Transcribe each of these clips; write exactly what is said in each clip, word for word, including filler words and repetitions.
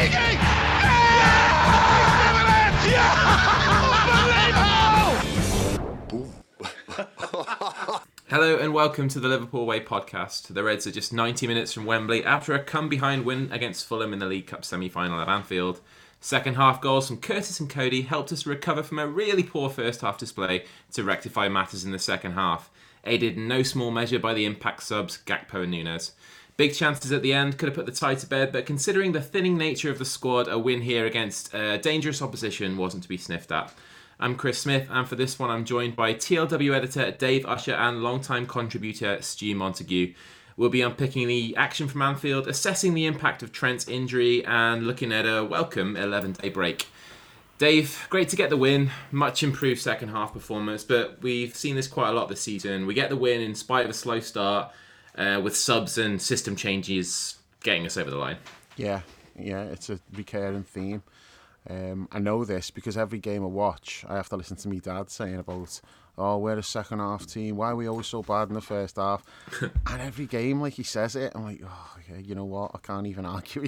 Origi! Yeah! Yeah! Unbelievable! Hello and welcome to the Liverpool Way podcast. The Reds are just ninety minutes from Wembley after a come-behind win against Fulham in the League Cup semi-final at Anfield. Second half goals from Curtis and Cody helped us recover from a really poor first half display to rectify matters in the second half, aided in no small measure by the impact subs Gakpo and Núñez. Big chances at the end could have put the tie to bed, but considering the thinning nature of the squad, a win here against uh, dangerous opposition wasn't to be sniffed at. I'm Chris Smith, and for this one I'm joined by T L W editor Dave Usher and longtime contributor Stu Montague. We'll be unpicking the action from Anfield, assessing the impact of Trent's injury, and looking at a welcome eleven-day break. Dave, great to get the win. Much improved second half performance, but we've seen this quite a lot this season. We get the win in spite of a slow start, uh, with subs and system changes getting us over the line. Yeah, yeah, it's a recurring theme. Um, I know this because every game I watch, I have to listen to me dad saying about, oh, we're a second half team, why are we always so bad in the first half? And every game, like, he says it, I'm like, oh, yeah, you know what, I can't even argue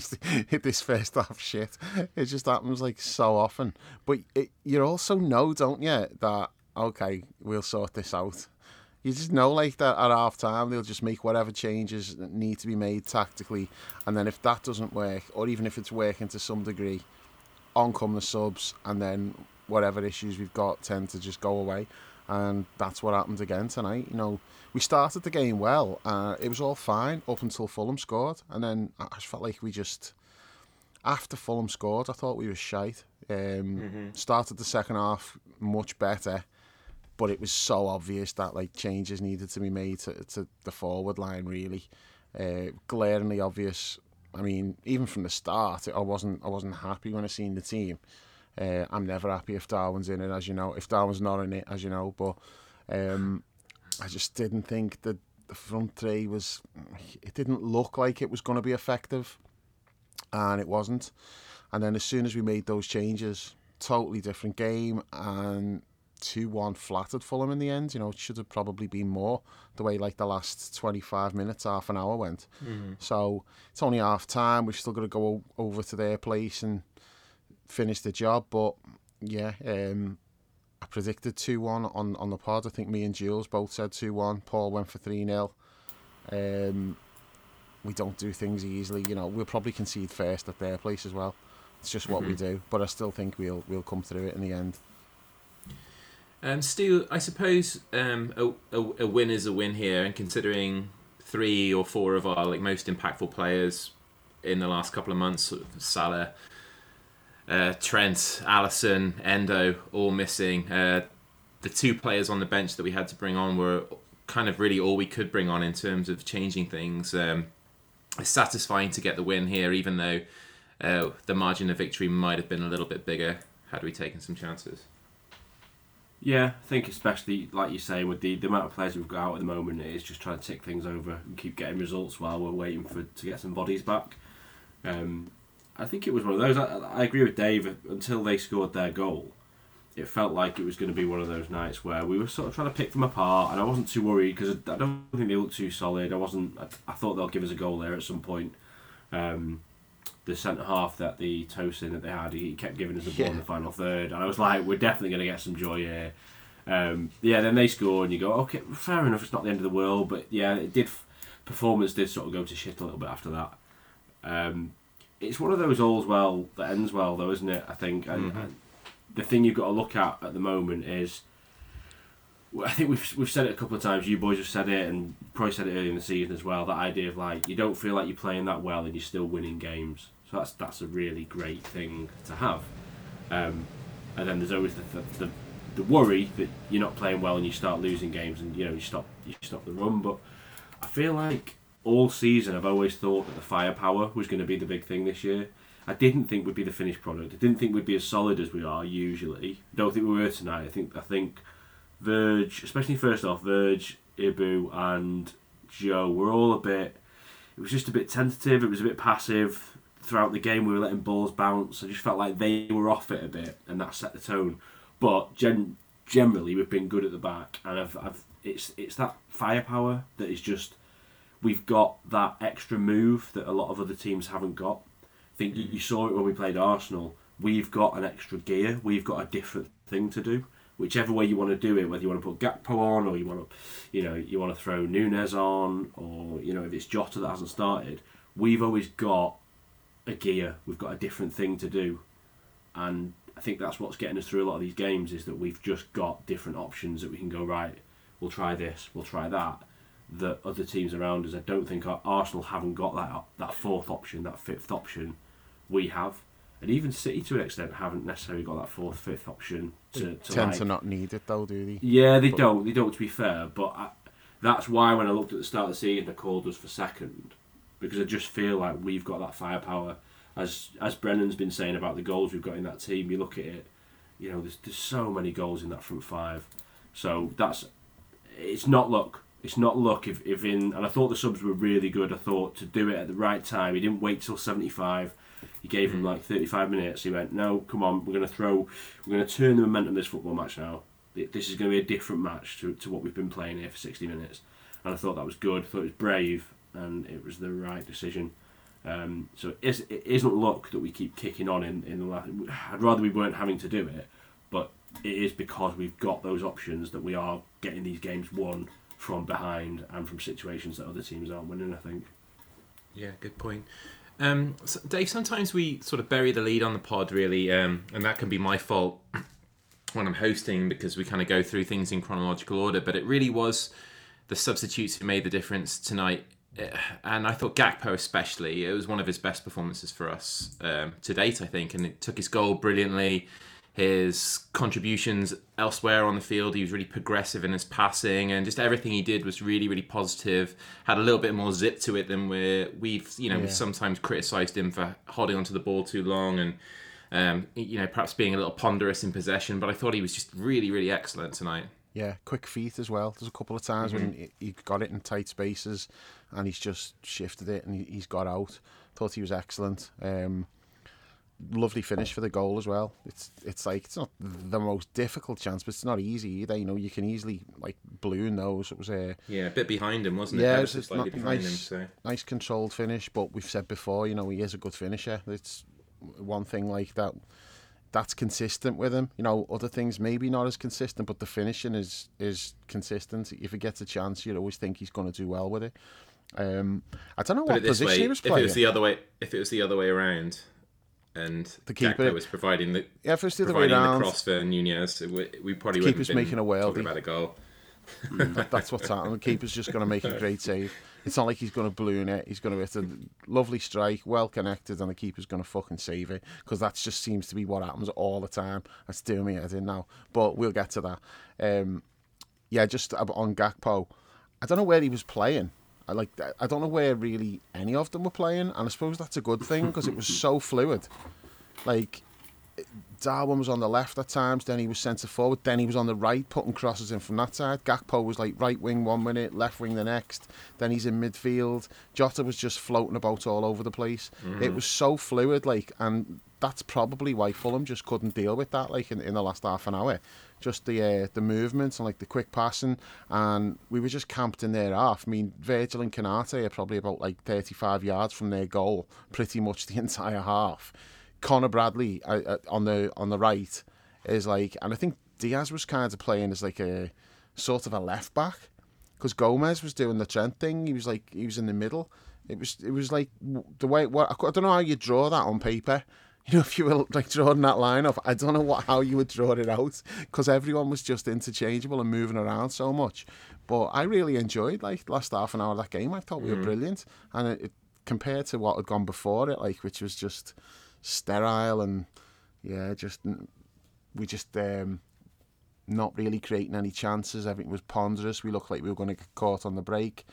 this first half shit. It just happens, like, so often. But it, you also know, don't you, that, okay, we'll sort this out. You just know, like, that at half time they'll just make whatever changes that need to be made tactically, and then if that doesn't work, or even if it's working to some degree, on come the subs, and then whatever issues we've got tend to just go away. And that's what happened again tonight. You know, we started the game well. Uh, it was all fine up until Fulham scored, and then I just felt like we just, after Fulham scored, I thought we were shite. Um, mm-hmm. Started the second half much better, but it was so obvious that, like, changes needed to be made to, to the forward line, really. Uh, glaringly obvious. I mean, even from the start, I wasn't I wasn't happy when I seen the team. Uh, I'm never happy if Darwin's in it, as you know. If Darwin's not in it, as you know. But um, I just didn't think that the front three was... It didn't look like it was going to be effective. And it wasn't. And then as soon as we made those changes, totally different game. And two one flattered Fulham in the end. You know, it should have probably been more, the way, like, the last twenty-five minutes, half an hour went. Mm-hmm. So it's only half time. We've still got to go o- over to their place and finish the job. But yeah, um, I predicted two one on, on the pod. I think me and Jules both said two one. Paul went for three nil. Um, we don't do things easily. You know, we'll probably concede first at their place as well. It's just what mm-hmm. we do. But I still think we'll we'll come through it in the end. Um, Stu, I suppose um, a, a, a win is a win here, and considering three or four of our, like, most impactful players in the last couple of months, Salah, uh, Trent, Alisson, Endo, all missing, uh, the two players on the bench that we had to bring on were kind of really all we could bring on in terms of changing things. Um, it's satisfying to get the win here, even though uh, the margin of victory might have been a little bit bigger had we taken some chances. Yeah, I think especially, like you say, with the, the amount of players we've got out at the moment, it's just trying to tick things over and keep getting results while we're waiting for to get some bodies back. Um, I think it was one of those. I, I agree with Dave. Until they scored their goal, it felt like it was going to be one of those nights where we were sort of trying to pick them apart, and I wasn't too worried because I don't think they looked too solid. I wasn't. I, I thought they'll give us a goal there at some point. Um, the centre half that the Tosin that they had, he kept giving us a ball yeah. in the final third, and I was like, we're definitely going to get some joy here. Um, yeah, then they score, and you go, okay, fair enough, it's not the end of the world, but yeah, it did. Performance did sort of go to shit a little bit after that. Um, it's one of those alls well that ends well, though, isn't it? I think, and, mm-hmm. and the thing you've got to look at at the moment is, I think we've we've said it a couple of times. You boys have said it, and probably said it early in the season as well. That idea of, like, you don't feel like you're playing that well, and you're still winning games. So that's that's a really great thing to have. Um, and then there's always the, the the worry that you're not playing well and you start losing games, and you know you stop you stop the run. But I feel like all season I've always thought that the firepower was going to be the big thing this year. I didn't think we'd be the finished product. I didn't think we'd be as solid as we are usually. I don't think we were tonight. I think I think. Virg, especially first off, Virg, Ibu and Joe were all a bit, it was just a bit tentative, it was a bit passive. Throughout the game we were letting balls bounce, I just felt like they were off it a bit, and that set the tone. But gen- generally we've been good at the back, and I've, I've, it's it's that firepower that is just, we've got that extra move that a lot of other teams haven't got. I think you, you saw it when we played Arsenal. We've got an extra gear. We've got a different thing to do. Whichever way you want to do it, whether you want to put Gakpo on or you want to, you know, you want to throw Núñez on, or you know, if it's Jota that hasn't started, we've always got a gear. We've got a different thing to do, and I think that's what's getting us through a lot of these games, is that we've just got different options that we can go, right, we'll try this, we'll try that, that other teams around us, I don't think our, Arsenal haven't got that that fourth option, that fifth option we have. And even City, to an extent, haven't necessarily got that fourth, fifth option. To, to tend like, to not need it, though, do they? Yeah, they but, don't. They don't, to be fair. But I, that's why when I looked at the start of the season, I called us for second. Because I just feel like we've got that firepower. As as Brennan's been saying about the goals we've got in that team, you look at it, you know, there's, there's so many goals in that front five. So that's... It's not luck. It's not luck. If, if in, and I thought the subs were really good. I thought to do it at the right time. He didn't wait till seventy-five. He gave him like thirty-five minutes. He went, no, come on, we're going to throw, we're going to turn the momentum of this football match now. This is going to be a different match to to what we've been playing here for sixty minutes. And I thought that was good. I thought it was brave, and it was the right decision. Um, so it, is, it isn't luck that we keep kicking on in, in the last... I'd rather we weren't having to do it, but it is because we've got those options that we are getting these games won from behind and from situations that other teams aren't winning, I think. Yeah, good point. Um, so Dave, sometimes we sort of bury the lead on the pod, really, um, and that can be my fault when I'm hosting, because we kind of go through things in chronological order, but it really was the substitutes who made the difference tonight. And I thought Gakpo especially, it was one of his best performances for us um, to date, I think, and it took his goal brilliantly, his contributions elsewhere on the field, he was really progressive in his passing, and just everything he did was really, really positive, had a little bit more zip to it than we're, we've, you know, yeah. we've sometimes criticised him for holding onto the ball too long and, um, you know, perhaps being a little ponderous in possession, but I thought he was just really, really excellent tonight. Yeah, quick feet as well. There's a couple of times mm-hmm. when he got it in tight spaces and he's just shifted it and he's got out. Thought he was excellent. Um, Lovely finish for the goal as well. It's it's like it's not the most difficult chance, but it's not easy either. You know, you can easily like balloon those. It was a yeah, a bit behind him, wasn't it? Yeah, was it was slightly not, behind nice, him. So nice controlled finish. But we've said before, you know, he is a good finisher. It's one thing like that. That's consistent with him. You know, other things maybe not as consistent, but the finishing is is consistent. If he gets a chance, you'd always think he's going to do well with it. Um, I don't know Put what position way, he was playing. If it was the other way, if it was the other way around. And the keeper was providing the yeah, first the, other way around, the cross for Núñez. We, we probably the keeper's wouldn't have been making a worldie. Talking about a goal. that, that's what's happening. The keeper's just going to make a great save. It's not like he's going to balloon it. He's going to hit a lovely strike, well connected, and the keeper's going to fucking save it, because that just seems to be what happens all the time. That's doing me head in now, but we'll get to that. Um, yeah, just on Gakpo, I don't know where he was playing. I like. I don't know where really any of them were playing, and I suppose that's a good thing because it was so fluid. Like, Darwin was on the left at times, then he was centre forward, then he was on the right, putting crosses in from that side. Gakpo was like right wing one minute, left wing the next, then he's in midfield. Jota was just floating about all over the place. Mm. It was so fluid, like, and that's probably why Fulham just couldn't deal with that, like, in, in the last half an hour. Just the uh, the movements and like the quick passing, and we were just camped in their half. I mean, Virgil and Kanaté are probably about like thirty-five yards from their goal, pretty much the entire half. Connor Bradley uh, on the on the right is like, and I think Diaz was kind of playing as like a sort of a left back, because Gomez was doing the Trent thing. He was like he was in the middle. It was it was like the way what I don't know how you draw that on paper. You know, if you were like drawing that line off, I don't know what how you would draw it out, because everyone was just interchangeable and moving around so much. But I really enjoyed like last half an hour of that game. I thought we were mm. brilliant, and it, it, compared to what had gone before it, like which was just sterile and yeah, just we just um, not really creating any chances. Everything was ponderous. We looked like we were going to get caught on the break.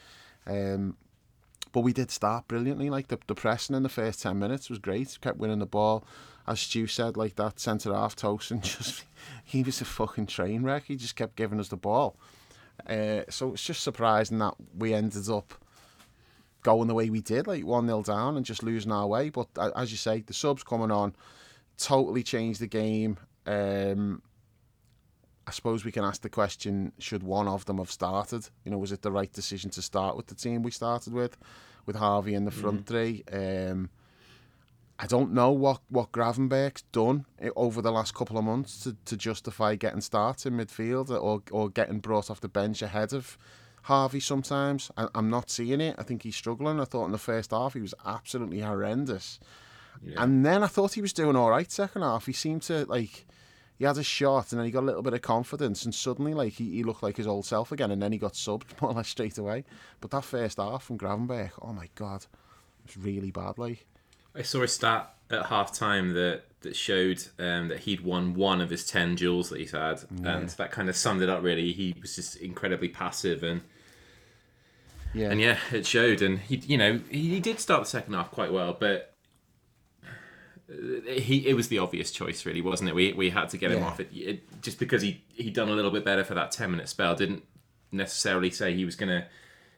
Um, But we did start brilliantly. Like the, the pressing in the first ten minutes was great. Kept winning the ball, as Stu said. Like that centre half Tosin, just he was a fucking train wreck. He just kept giving us the ball. Uh, so it's just surprising that we ended up going the way we did, like one nil down and just losing our way. But as you say, the subs coming on totally changed the game. Um, I suppose we can ask the question, should one of them have started? You know, was it the right decision to start with the team we started with, with Harvey in the front mm-hmm. three? Um, I don't know what, what Gravenberg's done over the last couple of months to, to justify getting starts in midfield or or getting brought off the bench ahead of Harvey sometimes. I, I'm not seeing it. I think he's struggling. I thought in the first half he was absolutely horrendous. Yeah. And then I thought he was doing all right second half. He seemed to, like, he had a shot and then he got a little bit of confidence and suddenly, like, he, he looked like his old self again, and then he got subbed more or less straight away. But that first half from Gravenberg, oh my God, it was really bad, like. I saw a stat at half-time that, that showed um, that he'd won one of his ten duels that he's had, yeah. and that kind of summed it up, really. He was just incredibly passive, and yeah, and yeah, it showed. And he, you know, he, he did start the second half quite well, but he it was the obvious choice, really, wasn't it? We we had to get yeah. him off it, it just because he he'd done a little bit better for that ten-minute spell. Didn't necessarily say he was going to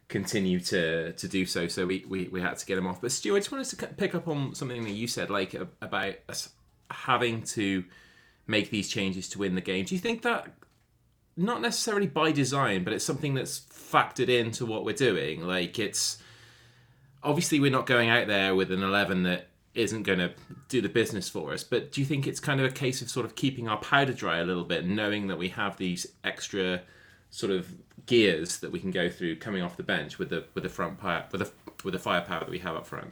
continue to to do so, so we, we, we had to get him off. But Stu, I just wanted to pick up on something that you said, like, about us having to make these changes to win the game. Do you think that, not necessarily by design, but it's something that's factored into what we're doing? Like, it's obviously we're not going out there with an eleven that isn't going to do the business for us, but do you think it's kind of a case of sort of keeping our powder dry a little bit, knowing that we have these extra sort of gears that we can go through coming off the bench with the with the front power, with the with the firepower that we have up front?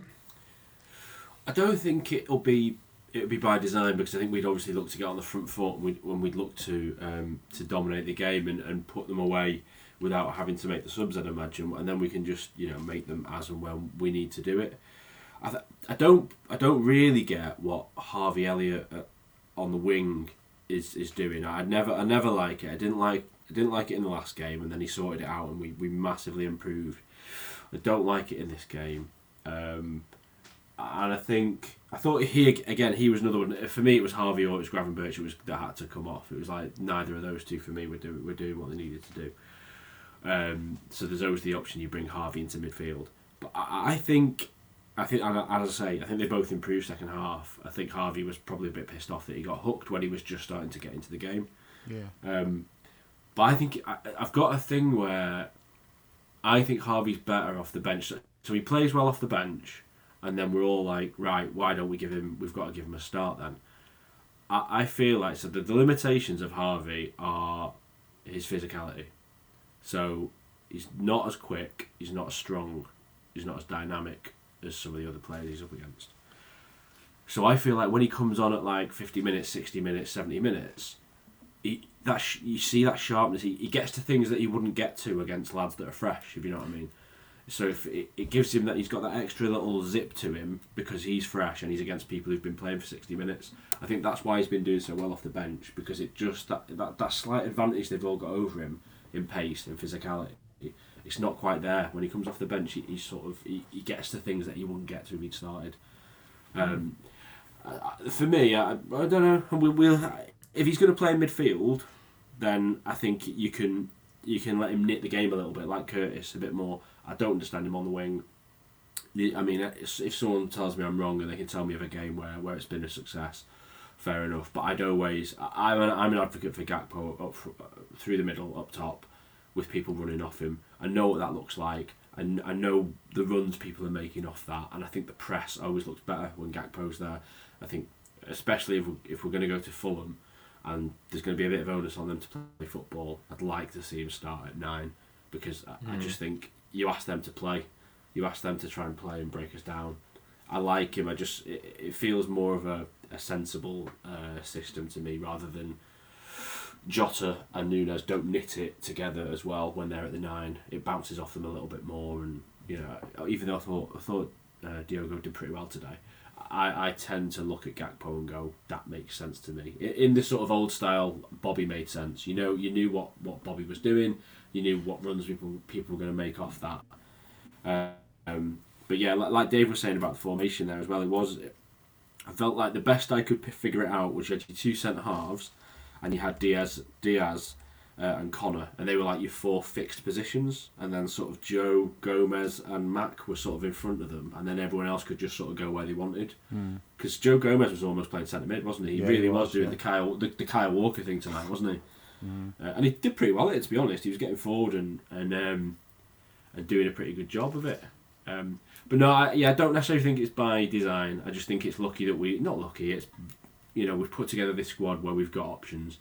I don't think it'll be it'll be by design, because I think we'd obviously look to get on the front foot when we'd, when we'd look to um, to dominate the game and, and put them away without having to make the subs, I'd imagine, and then we can just, you know, make them as and when we need to do it. I th- I don't I don't really get what Harvey Elliott uh, on the wing is is doing. I never I never like it. I didn't like. I didn't like it in the last game, and then he sorted it out, and we, we massively improved. I don't like it in this game, um, and I think I thought he again he was another one. For me, it was Harvey or it was Gravenberch. It was that had to come off. It was like neither of those two for me were doing were doing what they needed to do. Um, so there's always the option you bring Harvey into midfield, but I, I think I think and as I say, I think they both improved second half. I think Harvey was probably a bit pissed off that he got hooked when he was just starting to get into the game. Yeah. Um, But I think I, I've got a thing where I think Harvey's better off the bench. So he plays well off the bench, and then we're all like, right, why don't we give him, we've got to give him a start then. I, I feel like, so the, the limitations of Harvey are his physicality. So he's not as quick, he's not as strong, he's not as dynamic as some of the other players he's up against. So I feel like when he comes on at like fifty minutes, sixty minutes, seventy minutes, he... That sh- you see that sharpness. He, he gets to things that he wouldn't get to against lads that are fresh, if you know what I mean. So if it, it gives him that, he's got that extra little zip to him because he's fresh and he's against people who've been playing for sixty minutes. I think that's why he's been doing so well off the bench, because it just that that, that slight advantage they've all got over him in pace and physicality, it, it's not quite there. When he comes off the bench, he, he sort of he, he gets to things that he wouldn't get to if he'd started. Um, mm. For me, I, I don't know. We, we'll. If he's going to play in midfield, then I think you can you can let him knit the game a little bit, like Curtis, a bit more. I don't understand him on the wing. I mean, if someone tells me I'm wrong and they can tell me of a game where, where it's been a success, fair enough. But I'd always... I'm an, I'm an advocate for Gakpo up for, through the middle, up top, with people running off him. I know what that looks like. And I know the runs people are making off that. And I think the press always looks better when Gakpo's there. I think, especially if we're, if we're going to go to Fulham, and there's going to be a bit of onus on them to play football. I'd like to see him start at nine, because I, mm. I just think you ask them to play. You ask them to try and play and break us down. I like him. I just It, it feels more of a, a sensible uh, system to me, rather than Jota and Núñez don't knit it together as well when they're at the nine. It bounces off them a little bit more. And you know, even though I thought, I thought uh, Diogo did pretty well today, I, I tend to look at Gakpo and go, that makes sense to me. In, in this sort of old style, Bobby made sense. You know, you knew what, what Bobby was doing. You knew what runs people people were going to make off that. Uh, um, but yeah, like, like Dave was saying about the formation there as well, it was. It, I felt like the best I could p- figure it out was you had your two centre halves, and you had Diaz, Diaz, uh, and Connor, and they were like your four fixed positions, and then sort of Joe, Gomez and Mac were sort of in front of them, and then everyone else could just sort of go where they wanted, because mm. Joe Gomez was almost playing centre mid, wasn't he? He yeah, really he was, was doing yeah. the Kyle the, the Kyle Walker thing tonight, wasn't he? Mm. Uh, and he did pretty well at it, to be honest. He was getting forward and and um, and doing a pretty good job of it. Um, but no, I, yeah, I don't necessarily think it's by design. I just think it's lucky that we, not lucky, it's, you know, we've put together this squad where we've got options,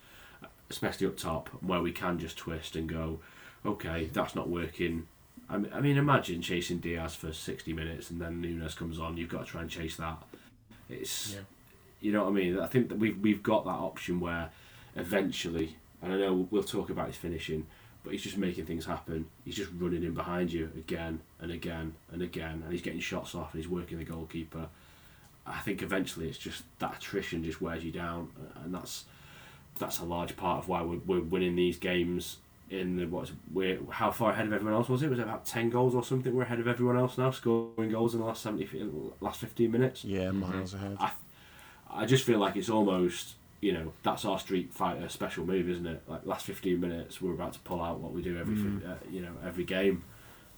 especially up top, where we can just twist and go, okay, that's not working. I mean, imagine chasing Diaz for sixty minutes and then Núñez comes on, you've got to try and chase that. It's, yeah. You know what I mean? I think that we've, we've got that option where eventually, and I know we'll talk about his finishing, but he's just making things happen. He's just running in behind you again and again and again, and he's getting shots off and he's working the goalkeeper. I think eventually it's just that attrition just wears you down, and that's that's a large part of why we're, we're winning these games. In the what's we're how far ahead of everyone else was it? Was it about ten goals or something? We're ahead of everyone else now, scoring goals in the last seventy, last fifteen minutes. Yeah, miles mm-hmm. ahead. I, I just feel like it's almost, you know, that's our Street Fighter special move, isn't it? Like, last fifteen minutes, we're about to pull out what we do every mm. uh, you know every game,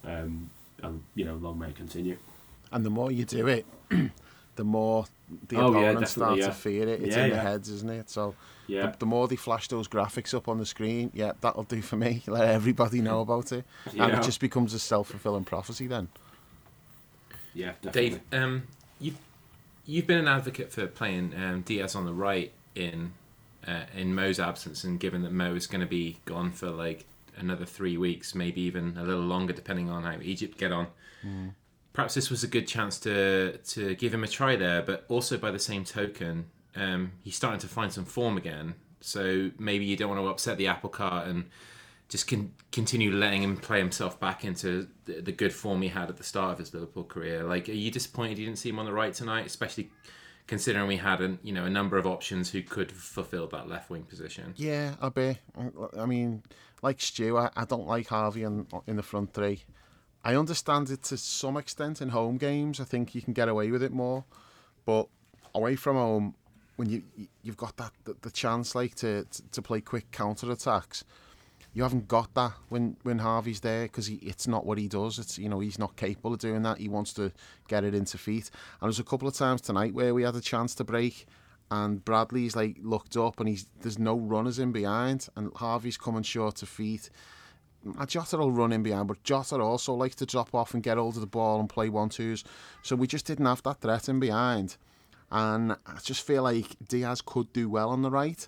um, and you know, long may it continue. And the more you do it, the more the oh, opponents yeah, start yeah. to fear it. It's yeah, in yeah. their heads, isn't it? So yeah. the, the more they flash those graphics up on the screen, yeah, that'll do for me. Let everybody know about it. Yeah. And it just becomes a self-fulfilling prophecy then. Yeah, definitely. Dave, um, you've, you've been an advocate for playing um, Diaz on the right in uh, in Mo's absence, and given that Mo is going to be gone for like another three weeks, maybe even a little longer, depending on how Egypt get on. Mm. Perhaps this was a good chance to to give him a try there, but also by the same token, um, he's starting to find some form again. So maybe you don't want to upset the apple cart and just con- continue letting him play himself back into the, the good form he had at the start of his Liverpool career. Like, are you disappointed you didn't see him on the right tonight, especially considering we had an, you know a number of options who could fulfil that left wing position? Yeah, I'll be. I mean, like Stu, I, I don't like Harvey in, in the front three. I understand it to some extent in home games. I think you can get away with it more, but away from home, when you you've got that the, the chance like to to play quick counter attacks, you haven't got that when, when Harvey's there, because it's not what he does. It's you know he's not capable of doing that. He wants to get it into feet. And there's a couple of times tonight where we had a chance to break, and Bradley's like looked up and he's there's no runners in behind, and Harvey's coming short of feet. Jota will run in behind, but Jota also likes to drop off and get hold of the ball and play one-twos. So we just didn't have that threat in behind. And I just feel like Diaz could do well on the right.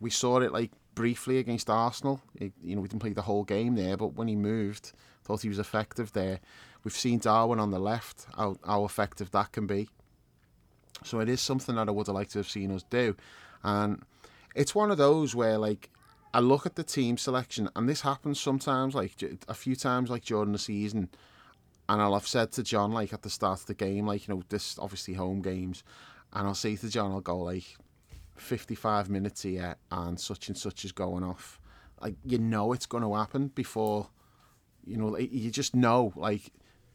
We saw it like briefly against Arsenal. It, you know, we didn't play the whole game there, but when he moved, thought he was effective there. We've seen Darwin on the left, how, how effective that can be. So it is something that I would have liked to have seen us do. And it's one of those where, like, I look at the team selection, and this happens sometimes, like a few times, like during the season. And I'll have said to John, like at the start of the game, like you know, this obviously home games, and I'll say to John, I'll go like, fifty-five minutes here, and such and such is going off. Like you know, it's going to happen before, you know, you just know like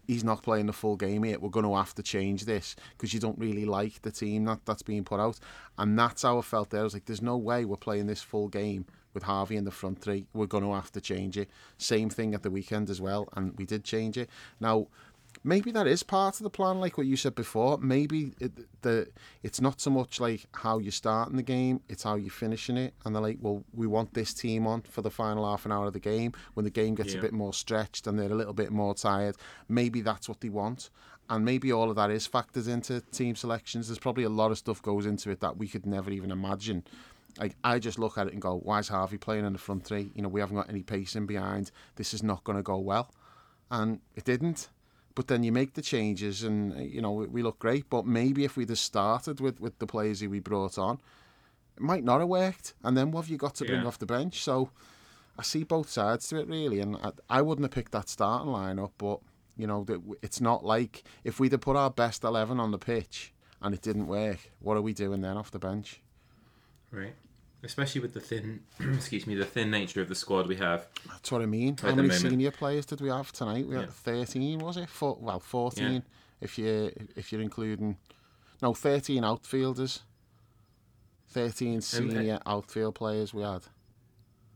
he's not playing the full game here. We're going to have to change this, because you don't really like the team that that's being put out, and that's how I felt there. I was like, there's no way we're playing this full game with Harvey in the front three. We're going to have to change it. Same thing at the weekend as well, and we did change it. Now, maybe that is part of the plan, like what you said before. Maybe it, the it's not so much like how you're starting the game, it's how you're finishing it. And they're like, well, we want this team on for the final half an hour of the game. When the game gets yeah. a bit more stretched and they're a little bit more tired, maybe that's what they want. And maybe all of that is factored into team selections. There's probably a lot of stuff goes into it that we could never even imagine. Like, I just look at it and go, why is Harvey playing in the front three? You know, we haven't got any pace in behind. This is not going to go well. And it didn't. But then you make the changes and, you know, we look great. But maybe if we'd have started with, with the players who we brought on, it might not have worked. And then what have you got to bring yeah. off the bench? So I see both sides to it, really. And I, I wouldn't have picked that starting lineup. But, you know, it's not like if we'd have put our best eleven on the pitch and it didn't work, what are we doing then off the bench? Right. Especially with the thin, excuse me, the thin nature of the squad we have. That's what I mean. How many moment. senior players did we have tonight? We yeah. had thirteen, was it? Four, well, fourteen yeah. if you if you're including, no, thirteen outfielders, thirteen senior and, outfield players we had.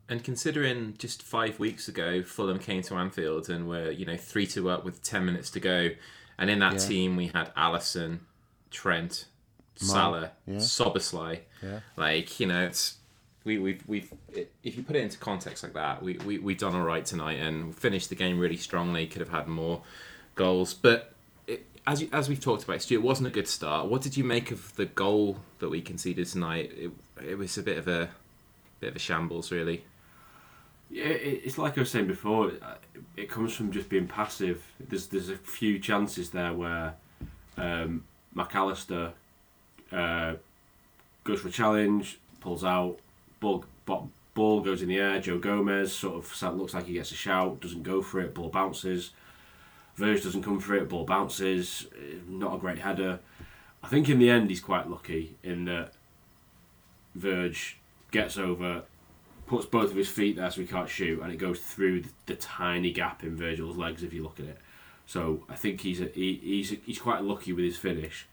And considering just five weeks ago, Fulham came to Anfield and were you know three two up with ten minutes to go, and in that yeah. team we had Alisson, Trent, Salah, yeah. Soberslay, yeah. like you know, it's we we've we've it, if you put it into context like that, we we we done all right tonight and finished the game really strongly. Could have had more goals, but as you, as we've talked about, Stu, it wasn't a good start. What did you make of the goal that we conceded tonight? It, it was a bit of a bit of a shambles, really. Yeah, it, it's like I was saying before. It comes from just being passive. There's there's a few chances there where um, McAllister uh, goes for a challenge, pulls out, ball, ball goes in the air. Joe Gomez sort of looks like he gets a shout, doesn't go for it, ball bounces. Virgil doesn't come for it, ball bounces, not a great header. I think in the end he's quite lucky in that Virg gets over, puts both of his feet there so he can't shoot, and it goes through the, the tiny gap in Virgil's legs if you look at it. So I think he's a, he, he's a, he's quite lucky with his finish,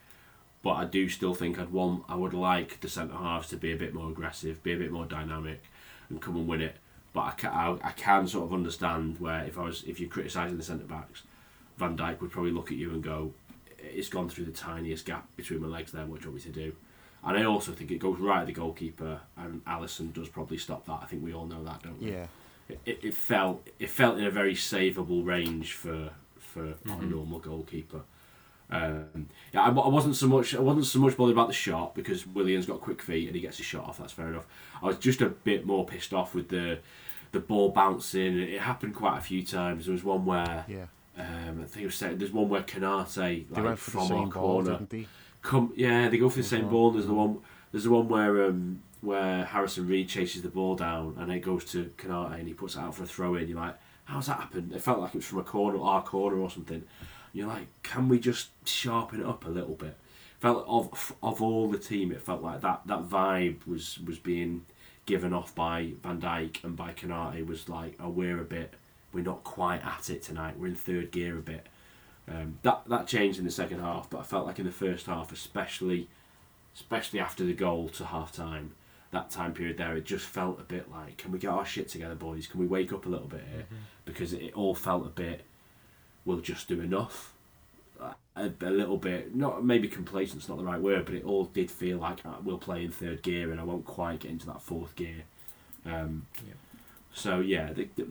but I do still think I'd want I would like the centre halves to be a bit more aggressive, be a bit more dynamic, and come and win it. But I can, I, I can sort of understand where if I was if you're criticising the centre backs, Van Dijk would probably look at you and go, it's gone through the tiniest gap between my legs there, what do you want me to do? And I also think it goes right at the goalkeeper, and Alisson does probably stop that. I think we all know that, don't we? Yeah. It, it, it felt it felt in a very savable range for for mm-hmm. a normal goalkeeper. Um, yeah, I, I wasn't so much I wasn't so much bothered about the shot because Willian's got quick feet and he gets his shot off. That's fair enough. I was just a bit more pissed off with the the ball bouncing. It happened quite a few times. There was one where. Yeah. Um, I think it was set, there's one where Kanaté like from our corner, ball, come yeah they go for the same ball. There's the one there's the one where um, where Harrison Reed chases the ball down and it goes to Kanaté and he puts it out for a throw in. You're like, how's that happened? It felt like it was from a corner, our corner or something. And you're like, can we just sharpen it up a little bit? Felt of of all the team, it felt like that that vibe was was being given off by Van Dijk and by Kanaté was like, oh, we're a bit. We're not quite at it tonight. We're in third gear a bit. Um, that that changed in the second half, but I felt like in the first half, especially, especially after the goal to half time, that time period there, it just felt a bit like, can we get our shit together, boys? Can we wake up a little bit here? Mm-hmm. Because it all felt a bit, we'll just do enough. A, a little bit, not maybe complacent's not the right word, but it all did feel like we'll play in third gear and I won't quite get into that fourth gear. Um, yeah. So yeah. The, the,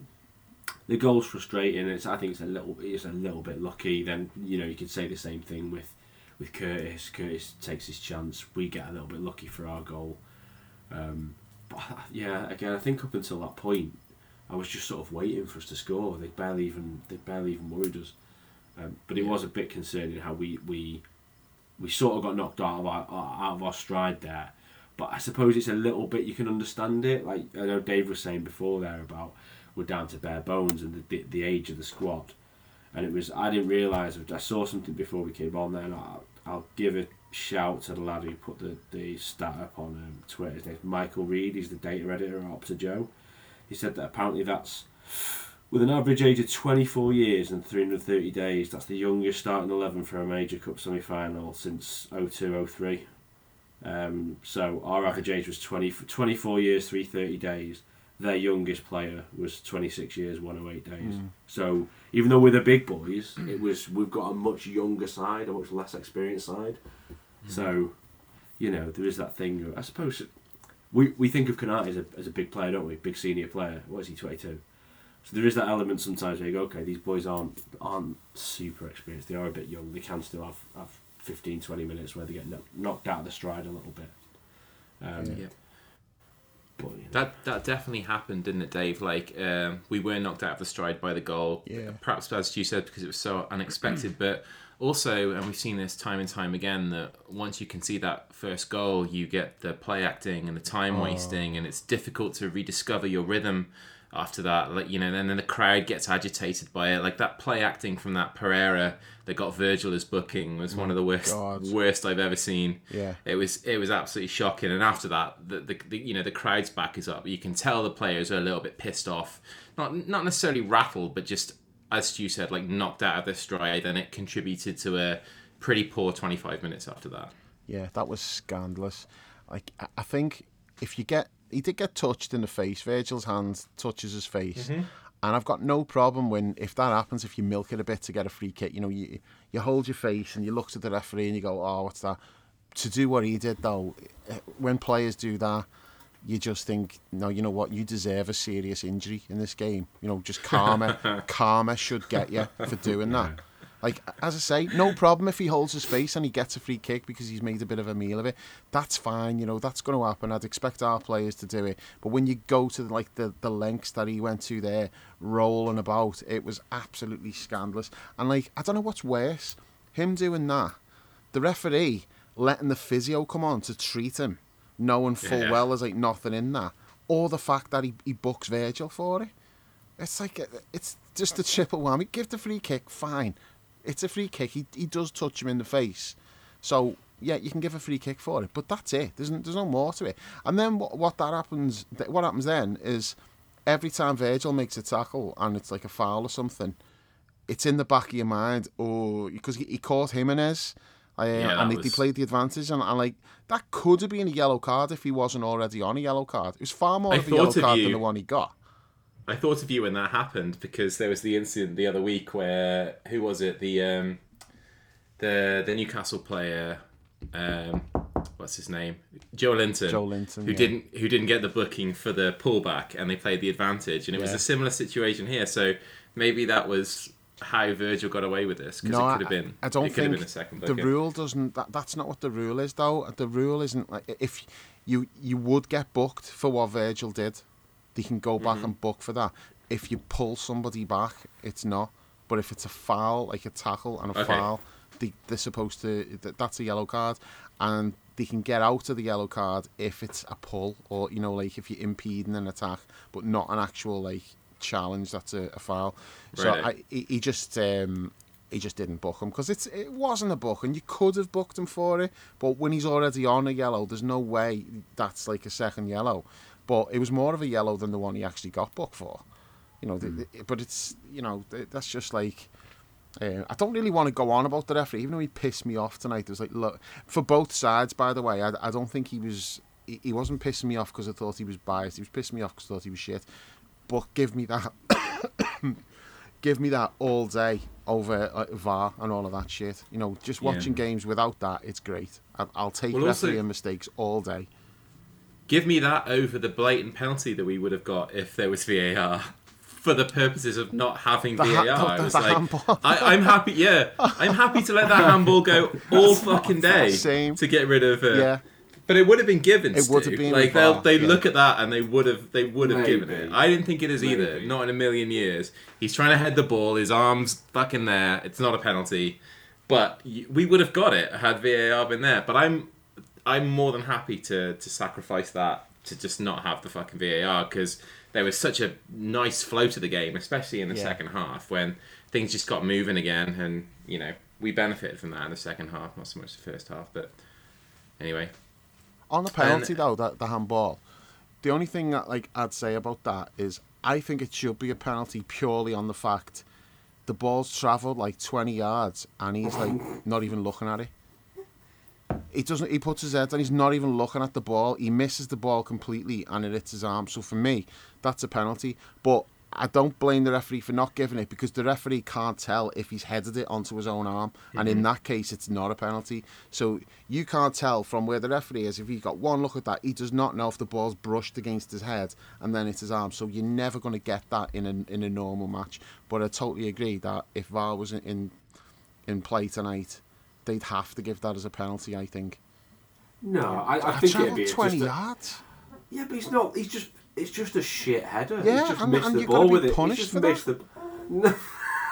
The goal's frustrating. It's I think it's a little it's a little bit lucky. Then you know you could say the same thing with, with Curtis. Curtis takes his chance. We get a little bit lucky for our goal. Um, but yeah, again, I think up until that point, I was just sort of waiting for us to score. They barely even they barely even worried us. Um, but it yeah. was a bit concerning how we we, we sort of got knocked out of our out of our stride there. But I suppose it's a little bit you can understand it. Like I know Dave was saying before there about. We're down to bare bones and the, the the age of the squad, and it was I didn't realise I saw something before we came on there. And I'll, I'll give a shout to the lad who put the, the stat up on um, Twitter. His name's Michael Reed. He's the data editor at Opta Joe. He said that apparently that's with an average age of twenty-four years and three hundred thirty days. That's the youngest starting eleven for a major cup semi final since oh two oh three. Um, so our average age was twenty, twenty-four years, three hundred thirty days. Their youngest player was twenty-six years, one hundred eight days. Mm. So even though we're the big boys, it was we've got a much younger side, a much less experienced side. Mm. So, you know, there is that thing. I suppose we we think of Kanaté as a, as a big player, don't we? Big senior player. What is he, twenty-two? So there is that element sometimes where you go, okay, these boys aren't aren't super experienced. They are a bit young. They can still have, have fifteen, twenty minutes where they get knocked out of the stride a little bit. Um, yeah. yeah. But, you know. That that definitely happened, didn't it, Dave? Like um, we were knocked out of the stride by the goal. Yeah. Perhaps as you said, because it was so unexpected. But also, and we've seen this time and time again, that once you can see that first goal, you get the play acting and the time wasting, oh. and it's difficult to rediscover your rhythm after that. Like you know, and then the crowd gets agitated by it. Like that play acting from that Pereira that got Virgil as booking was oh one of the worst God. worst I've ever seen. Yeah. It was it was absolutely shocking. And after that, the, the, the you know the crowd's back is up. You can tell the players are a little bit pissed off, not not necessarily rattled, but just as Stu said, like knocked out of their stride, and it contributed to a pretty poor twenty-five minutes after that. Yeah, that was scandalous. Like I think if you get he did get touched in the face. Virgil's hand touches his face. Mm-hmm. And I've got no problem when, if that happens, if you milk it a bit to get a free kick, you know, you you hold your face and you look to the referee and you go, oh, what's that? To do what he did, though, when players do that, you just think, no, you know what, you deserve a serious injury in this game. You know, just karma, karma should get you for doing that. Like, as I say, no problem if he holds his face and he gets a free kick because he's made a bit of a meal of it. That's fine, you know, that's going to happen. I'd expect our players to do it. But when you go to, like, the, the lengths that he went to there, rolling about, it was absolutely scandalous. And, like, I don't know what's worse, him doing that, the referee letting the physio come on to treat him, knowing full yeah. well there's, like, nothing in that, or the fact that he, he books Virgil for it. It's like, it's just a triple whammy. Give the free kick, fine. It's a free kick. He he does touch him in the face, so yeah, you can give a free kick for it. But that's it. There's no, there's no more to it. And then what what that happens? What happens then is every time Virgil makes a tackle and it's like a foul or something, it's in the back of your mind. Oh, because he, he caught Jimenez, uh, yeah, and was... they played the advantage, and, and like that could have been a yellow card if he wasn't already on a yellow card. It was far more I of a yellow of card you... than the one he got. I thought of you when that happened because there was the incident the other week where who was it the um, the the Newcastle player um, what's his name Joe Linton Joe Linton who yeah. didn't who didn't get the booking for the pullback and they played the advantage and it yeah. was a similar situation here, so maybe that was how Virgil got away with this because no, it could have been I, I don't it could think have been a second booking. The rule doesn't that, that's not what the rule is though. The rule isn't like if you you would get booked for what Virgil did. They can go back mm-hmm. and book for that. If you pull somebody back, it's not. But if it's a foul, like a tackle and a okay. foul, they, they're supposed to... That's a yellow card. And they can get out of the yellow card if it's a pull or, you know, like if you're impeding an attack, but not an actual, like, challenge that's a, a foul. Right. So I, he, he just... Um, He just didn't book him because it's it wasn't a book, and you could have booked him for it. But when he's already on a yellow, there's no way that's like a second yellow. But it was more of a yellow than the one he actually got booked for, you know. Mm. The, the, but it's you know that's just like uh, I don't really want to go on about the referee, even though he pissed me off tonight. There's like look for both sides, by the way. I I don't think he was he, he wasn't pissing me off because I thought he was biased. He was pissing me off because I thought he was shit. But give me that. Give me that all day over uh, V A R and all of that shit. You know, just watching yeah. games without that, it's great. I, I'll take well, referee and mistakes all day. Give me that over the blatant penalty that we would have got if there was V A R for the purposes of not having the V A R. Ha- the, the, it was the like, I, I'm happy, yeah, I'm happy to let that handball go all fucking day to get rid of. Uh, yeah. But it would have been given. It would have been like they'll they yeah. look at that and they would have they would have Maybe. given it. I didn't think it is Maybe. either. Not in a million years. He's trying to head the ball. His arm's fucking there. It's not a penalty, but we would have got it had V A R been there. But I'm I'm more than happy to to sacrifice that to just not have the fucking V A R because there was such a nice flow to the game, especially in the yeah. second half when things just got moving again, and you know we benefited from that in the second half, not so much the first half, but anyway. On the penalty though, that the handball, the only thing that like I'd say about that is I think it should be a penalty purely on the fact the ball's travelled like twenty yards and he's like not even looking at it. He doesn't. He puts his head down. He's not even looking at the ball. He misses the ball completely and it hits his arm. So for me, that's a penalty. But I don't blame the referee for not giving it because the referee can't tell if he's headed it onto his own arm, mm-hmm. and in that case, it's not a penalty. So you can't tell from where the referee is if he got one look at that. He does not know if the ball's brushed against his head and then it's his arm. So you're never going to get that in a in a normal match. But I totally agree that if V A R was in in play tonight, they'd have to give that as a penalty. I think. No, I, I, I think it'd be twenty yards. A... Yeah, but he's not. He's just. It's just a shit header. Yeah, he's just and, missed and the ball with it. He's just missed that? the.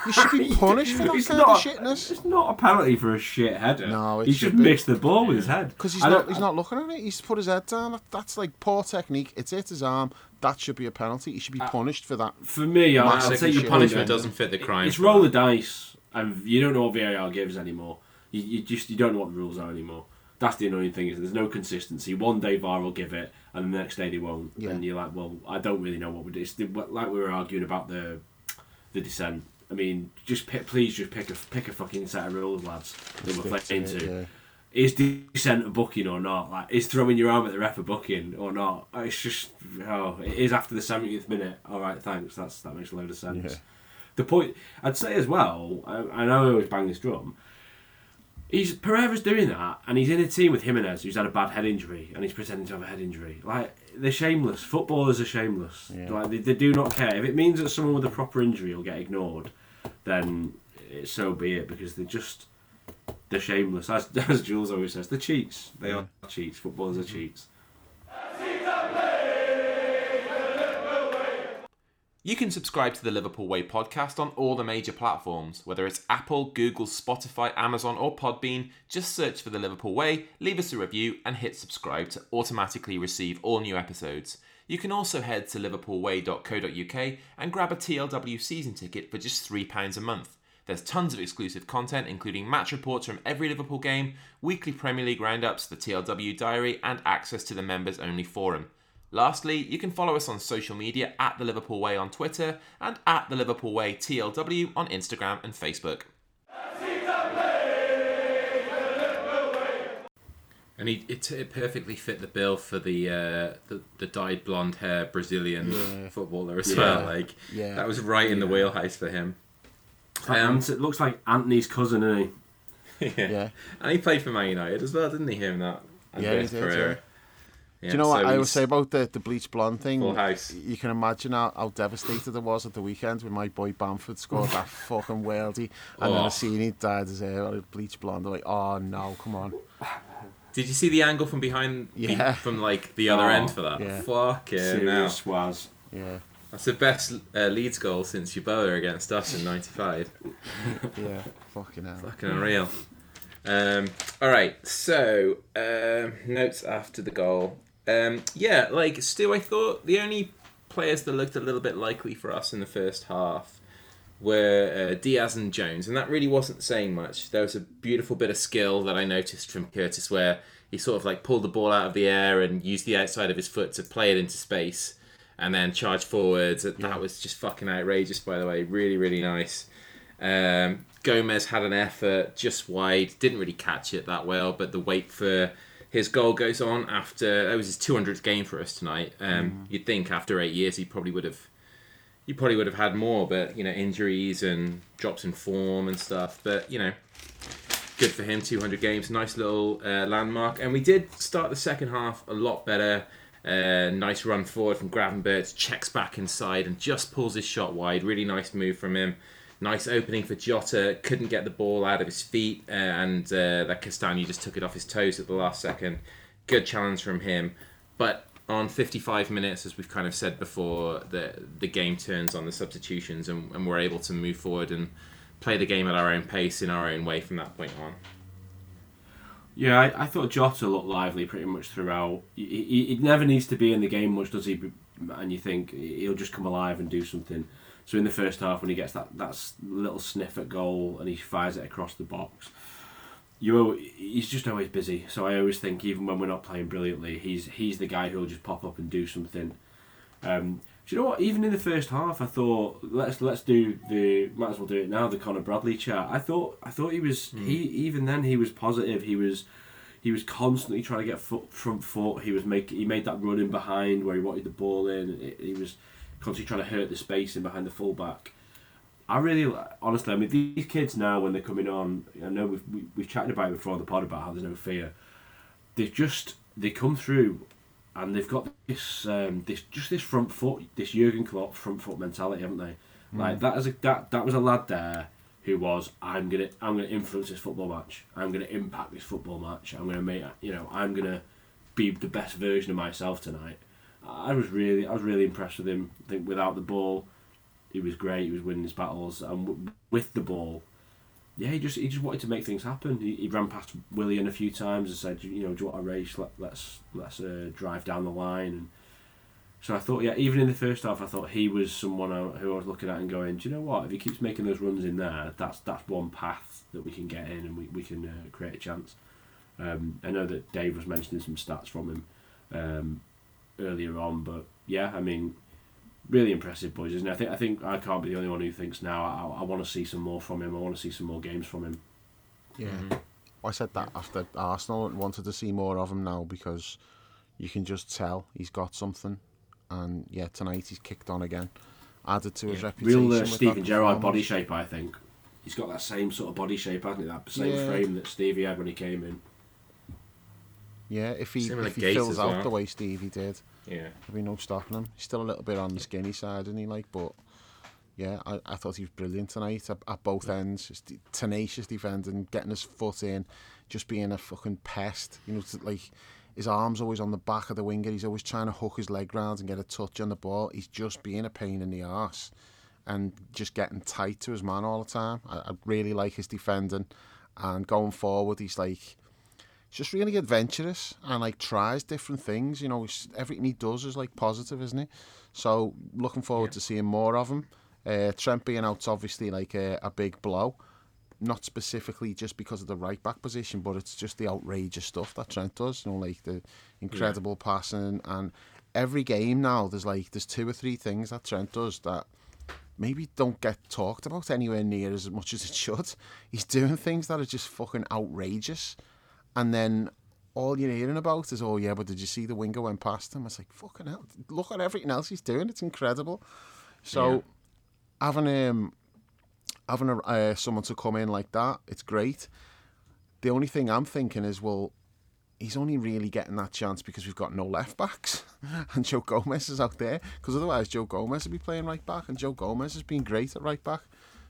You should be punished for that kind not, of shitness. It's not a penalty for a shit header. No, it he should miss the ball with his head because he's I not. He's I, not looking at it. He's put his head down. That's like poor technique. It's hit his arm. That should be a penalty. He should be punished for that. For me, I'll say your punishment doesn't fit the crime. It's roll the dice, and you don't know what V A R gives anymore. You, you just you don't know what the rules are anymore. That's the annoying thing is there's no consistency. One day V A R will give it, and the next day they won't. Yeah. And you're like, well, I don't really know what we do. It's the, like we were arguing about the the descent. I mean, just pick, please just pick a pick a fucking set of rules, lads, that we're playing into. Yeah. Is descent a booking or not? Like, is throwing your arm at the ref a booking or not? It's just oh, it is after the seventieth minute. All right, thanks. That's that makes a load of sense. Yeah. The point I'd say as well. I, I know I always bang this drum. He's Pereira's doing that, and he's in a team with Jimenez, who's had a bad head injury, and he's pretending to have a head injury. Like, they're shameless. Footballers are shameless. Yeah. Like, they, they do not care. If it means that someone with a proper injury will get ignored, then it, so be it, because they're just they're shameless. As, as Jules always says, they're cheats. They yeah. are cheats. Footballers are cheats. You can subscribe to the Liverpool Way podcast on all the major platforms, whether it's Apple, Google, Spotify, Amazon or Podbean. Just search for the Liverpool Way, leave us a review and hit subscribe to automatically receive all new episodes. You can also head to liverpool way dot co dot uk and grab a T L W season ticket for just three pounds a month. There's tons of exclusive content, including match reports from every Liverpool game, weekly Premier League roundups, the T L W diary and access to the members-only forum. Lastly, you can follow us on social media at The Liverpool Way on Twitter and at The Liverpool Way T L W on Instagram and Facebook. And he, it, it perfectly fit the bill for the uh, the, the dyed blonde hair Brazilian yeah. footballer as yeah. well. Like yeah. that was right in yeah. the wheelhouse for him. Um, it looks like Antony's cousin, isn't he? yeah. yeah, and he played for Man United as well, didn't he? Him that yeah, he did, career. Yeah. Yeah, do you know so what I would say about the, the bleach blonde thing? Full house. You can imagine how, how devastated I was at the weekend when my boy Bamford scored that fucking worldie, and oh. then I seen he dyed his hair on bleach blonde. I'm like, oh no, come on. Did you see the angle from behind, yeah. from like the other oh, end for that? Yeah. Fucking serious now. Was. Yeah. That's the best uh, Leeds goal since Yeboah against us in ninety-five. yeah, fucking hell. Fucking unreal. Um, all right, so um, notes after the goal. Um, yeah, like Stu, I thought the only players that looked a little bit likely for us in the first half were uh, Diaz and Jones, and that really wasn't saying much. There was a beautiful bit of skill that I noticed from Curtis where he sort of like pulled the ball out of the air and used the outside of his foot to play it into space and then charge forwards. That yeah. was just fucking outrageous, by the way. Really, really nice. Um, Gomez had an effort just wide, didn't really catch it that well, but the wait for his goal goes on after that was his two hundredth game for us tonight. Um, mm-hmm. You'd think after eight years he probably would have, he probably would have had more, but you know injuries and drops in form and stuff. But you know, good for him. two hundred games, nice little uh, landmark. And we did start the second half a lot better. Uh, nice run forward from Gravenberg, checks back inside and just pulls his shot wide. Really nice move from him. Nice opening for Jota, couldn't get the ball out of his feet, uh, and uh, that Castagne just took it off his toes at the last second. Good challenge from him. But on fifty-five minutes, as we've kind of said before, the the game turns on the substitutions, and, and we're able to move forward and play the game at our own pace, in our own way from that point on. Yeah, I, I thought Jota looked lively pretty much throughout. He, he, he never needs to be in the game much, does he? And you think he'll just come alive and do something. So in the first half, when he gets that, that little sniff at goal and he fires it across the box, you he's just always busy. So I always think, even when we're not playing brilliantly, he's he's the guy who'll just pop up and do something. Um, do you know what? Even in the first half, I thought let's let's do the might as well do it now. The Connor Bradley chat. I thought I thought he was mm. he even then he was positive. He was he was constantly trying to get foot, front foot. He was make he made that run in behind where he wanted the ball in. It, he was. Constantly trying to hurt the space in behind the fullback. I really, honestly, I mean, these kids now when they're coming on, I know we've we, we've chatted about it before on the pod about how there's no fear. They just they come through, and they've got this um, this just this front foot, this Jurgen Klopp front foot mentality, haven't they? Mm. Like that is a, that that was a lad there who was I'm gonna I'm gonna influence this football match. I'm gonna impact this football match. I'm gonna make you know I'm gonna be the best version of myself tonight. I was really, I was really impressed with him. I think without the ball, he was great. He was winning his battles, and w- with the ball, yeah, he just, he just wanted to make things happen. He, he ran past Willian a few times and said, you know, do you want a race? Let, let's, let's uh, drive down the line. And so I thought, yeah, even in the first half, I thought he was someone I, who I was looking at and going, do you know what? If he keeps making those runs in there, that's that's one path that we can get in and we we can uh, create a chance. Um, I know that Dave was mentioning some stats from him. Um, earlier on, but yeah, I mean, really impressive, boys, isn't it? I think I think I can't be the only one who thinks now I, I want to see some more from him. I want to see some more games from him. Yeah, mm-hmm. I said that after Arsenal and wanted to see more of him now because you can just tell he's got something, and yeah, tonight he's kicked on again, added to yeah. his reputation. Real uh, Steven Gerrard body shape, I think. He's got that same sort of body shape, hasn't he? That same yeah. frame that Stevie had when he came in. Yeah, if he, if he fills out well. the way Stevie did, yeah. there'll be no stopping him. He's still a little bit on the skinny side, isn't he? Like, but yeah, I, I thought he was brilliant tonight at, at both yeah. ends. Just tenacious defending, getting his foot in, just being a fucking pest. You know, like his arm's always on the back of the winger. He's always trying to hook his leg round and get a touch on the ball. He's just being a pain in the arse and just getting tight to his man all the time. I, I really like his defending. And going forward, he's like... just really adventurous and like tries different things, you know. Everything he does is like positive, isn't it? So looking forward yeah. to seeing more of him. Uh, Trent being out's obviously like a, a big blow, not specifically just because of the right back position, but it's just the outrageous stuff that Trent does, you know, like the incredible yeah. passing. And every game now, there's like there's two or three things that Trent does that maybe don't get talked about anywhere near as much as it should. He's doing things that are just fucking outrageous. And then all you're hearing about is, oh, yeah, but did you see the winger went past him? It's like, fucking hell, look at everything else he's doing. It's incredible. So yeah. having um, having a, uh, someone to come in like that, it's great. The only thing I'm thinking is, well, he's only really getting that chance because we've got no left-backs and Joe Gomez is out there, because otherwise Joe Gomez would be playing right-back, and Joe Gomez has been great at right-back.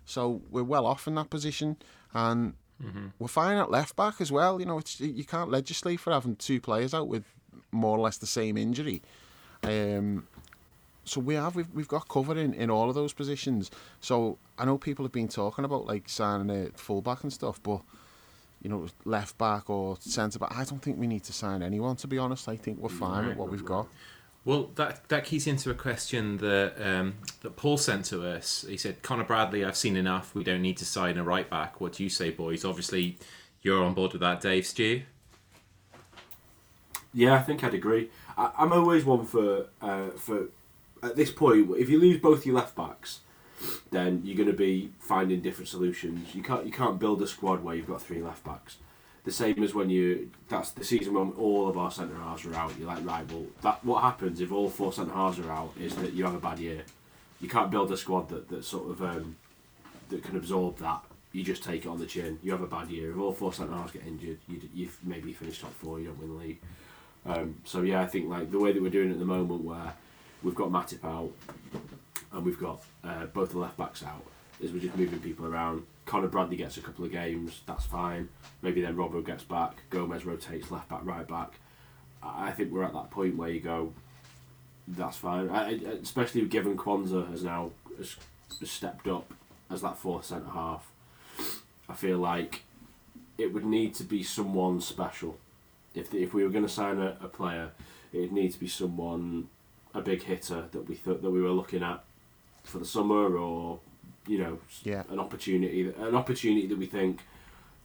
So we're well off in that position, and... Mm-hmm. we're fine at left back as well. You know, it's, you can't legislate for having two players out with more or less the same injury. Um, so we have we've we've got cover in, in all of those positions. So I know people have been talking about like signing a full back and stuff, but you know, left back or centre back, I don't think we need to sign anyone. To be honest, I think we're fine at what we've got. Well, that that keys into a question that um, that Paul sent to us. He said, Connor Bradley, I've seen enough. We don't need to sign a right back. What do you say, boys? Obviously, you're on board with that, Dave. Stu? Yeah, I think I'd agree. I, I'm always one for, uh, for, at this point, if you lose both your left-backs, then you're going to be finding different solutions. You can't you can't build a squad where you've got three left-backs. The same as when you, that's the season when all of our centre-halves are out. You're like, right, well, that what happens if all four centre-halves are out is that you have a bad year. You can't build a squad that, that sort of, um, that can absorb that. You just take it on the chin. You have a bad year. If all four centre-halves get injured, you you maybe finish top four, you don't win the league. Um, so, yeah, I think like the way that we're doing it at the moment where we've got Matip out and we've got uh, both the left-backs out, is we're just moving people around. Connor Bradley gets a couple of games, that's fine. Maybe then Robbo gets back, Gomez rotates left back, right back. I think we're at that point where you go, that's fine. I, especially given Quansah has now stepped up as that fourth centre half, I feel like it would need to be someone special. If the, if we were going to sign a, a player, it would need to be someone, a big hitter that we thought that we were looking at for the summer, or. You know, yeah. an opportunity, an opportunity that we think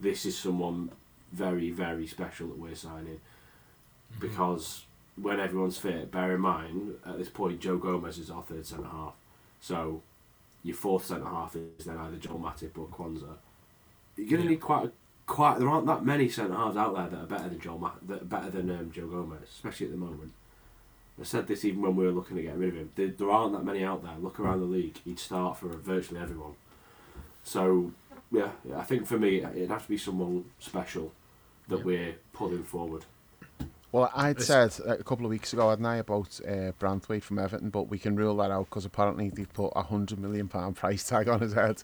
this is someone very, very special that we're signing. Mm-hmm. Because when everyone's fit, bear in mind at this point, Joe Gomez is our third centre half. So your fourth centre half is then either Joel Matip or Quansah. You're gonna yeah. need quite, a, quite. There aren't that many centre halves out there that are better than Joel Matip, that are better than um, Joe Gomez, especially at the moment. I said this even when we were looking to get rid of him. There, there aren't that many out there. Look around the league. He'd start for virtually everyone. So, yeah, I think for me, it'd have to be someone special that yeah. we're pulling forward. Well, I'd said a couple of weeks ago, hadn't I, about uh, Branthwaite from Everton, but we can rule that out because apparently they've put a one hundred million pounds price tag on his head.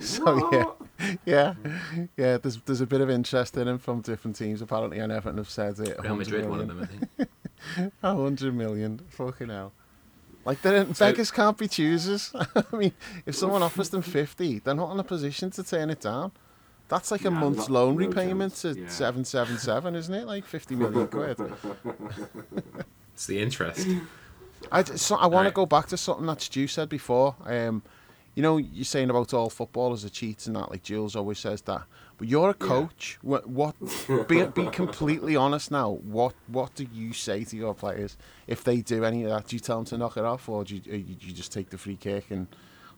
So, yeah, yeah, yeah. There's there's a bit of interest in him from different teams, apparently, and Everton have said it. Real Madrid, one of them, I think. A hundred million, fucking hell! Like, beggars so, can't be choosers. I mean, if someone offers them fifty, they're not in a position to turn it down. That's like yeah, a month's loan repayment to yeah. seven seven seven, isn't it? Like fifty million quid. It's the interest. I so I want right. to go back to something that Stu said before. Um, you know, you're saying about all footballers are cheats and that. Like Jules always says that. But you're a coach. Yeah. What? what be, be completely honest now. What? What do you say to your players if they do any of that? Do you tell them to knock it off, or do you, or you just take the free kick and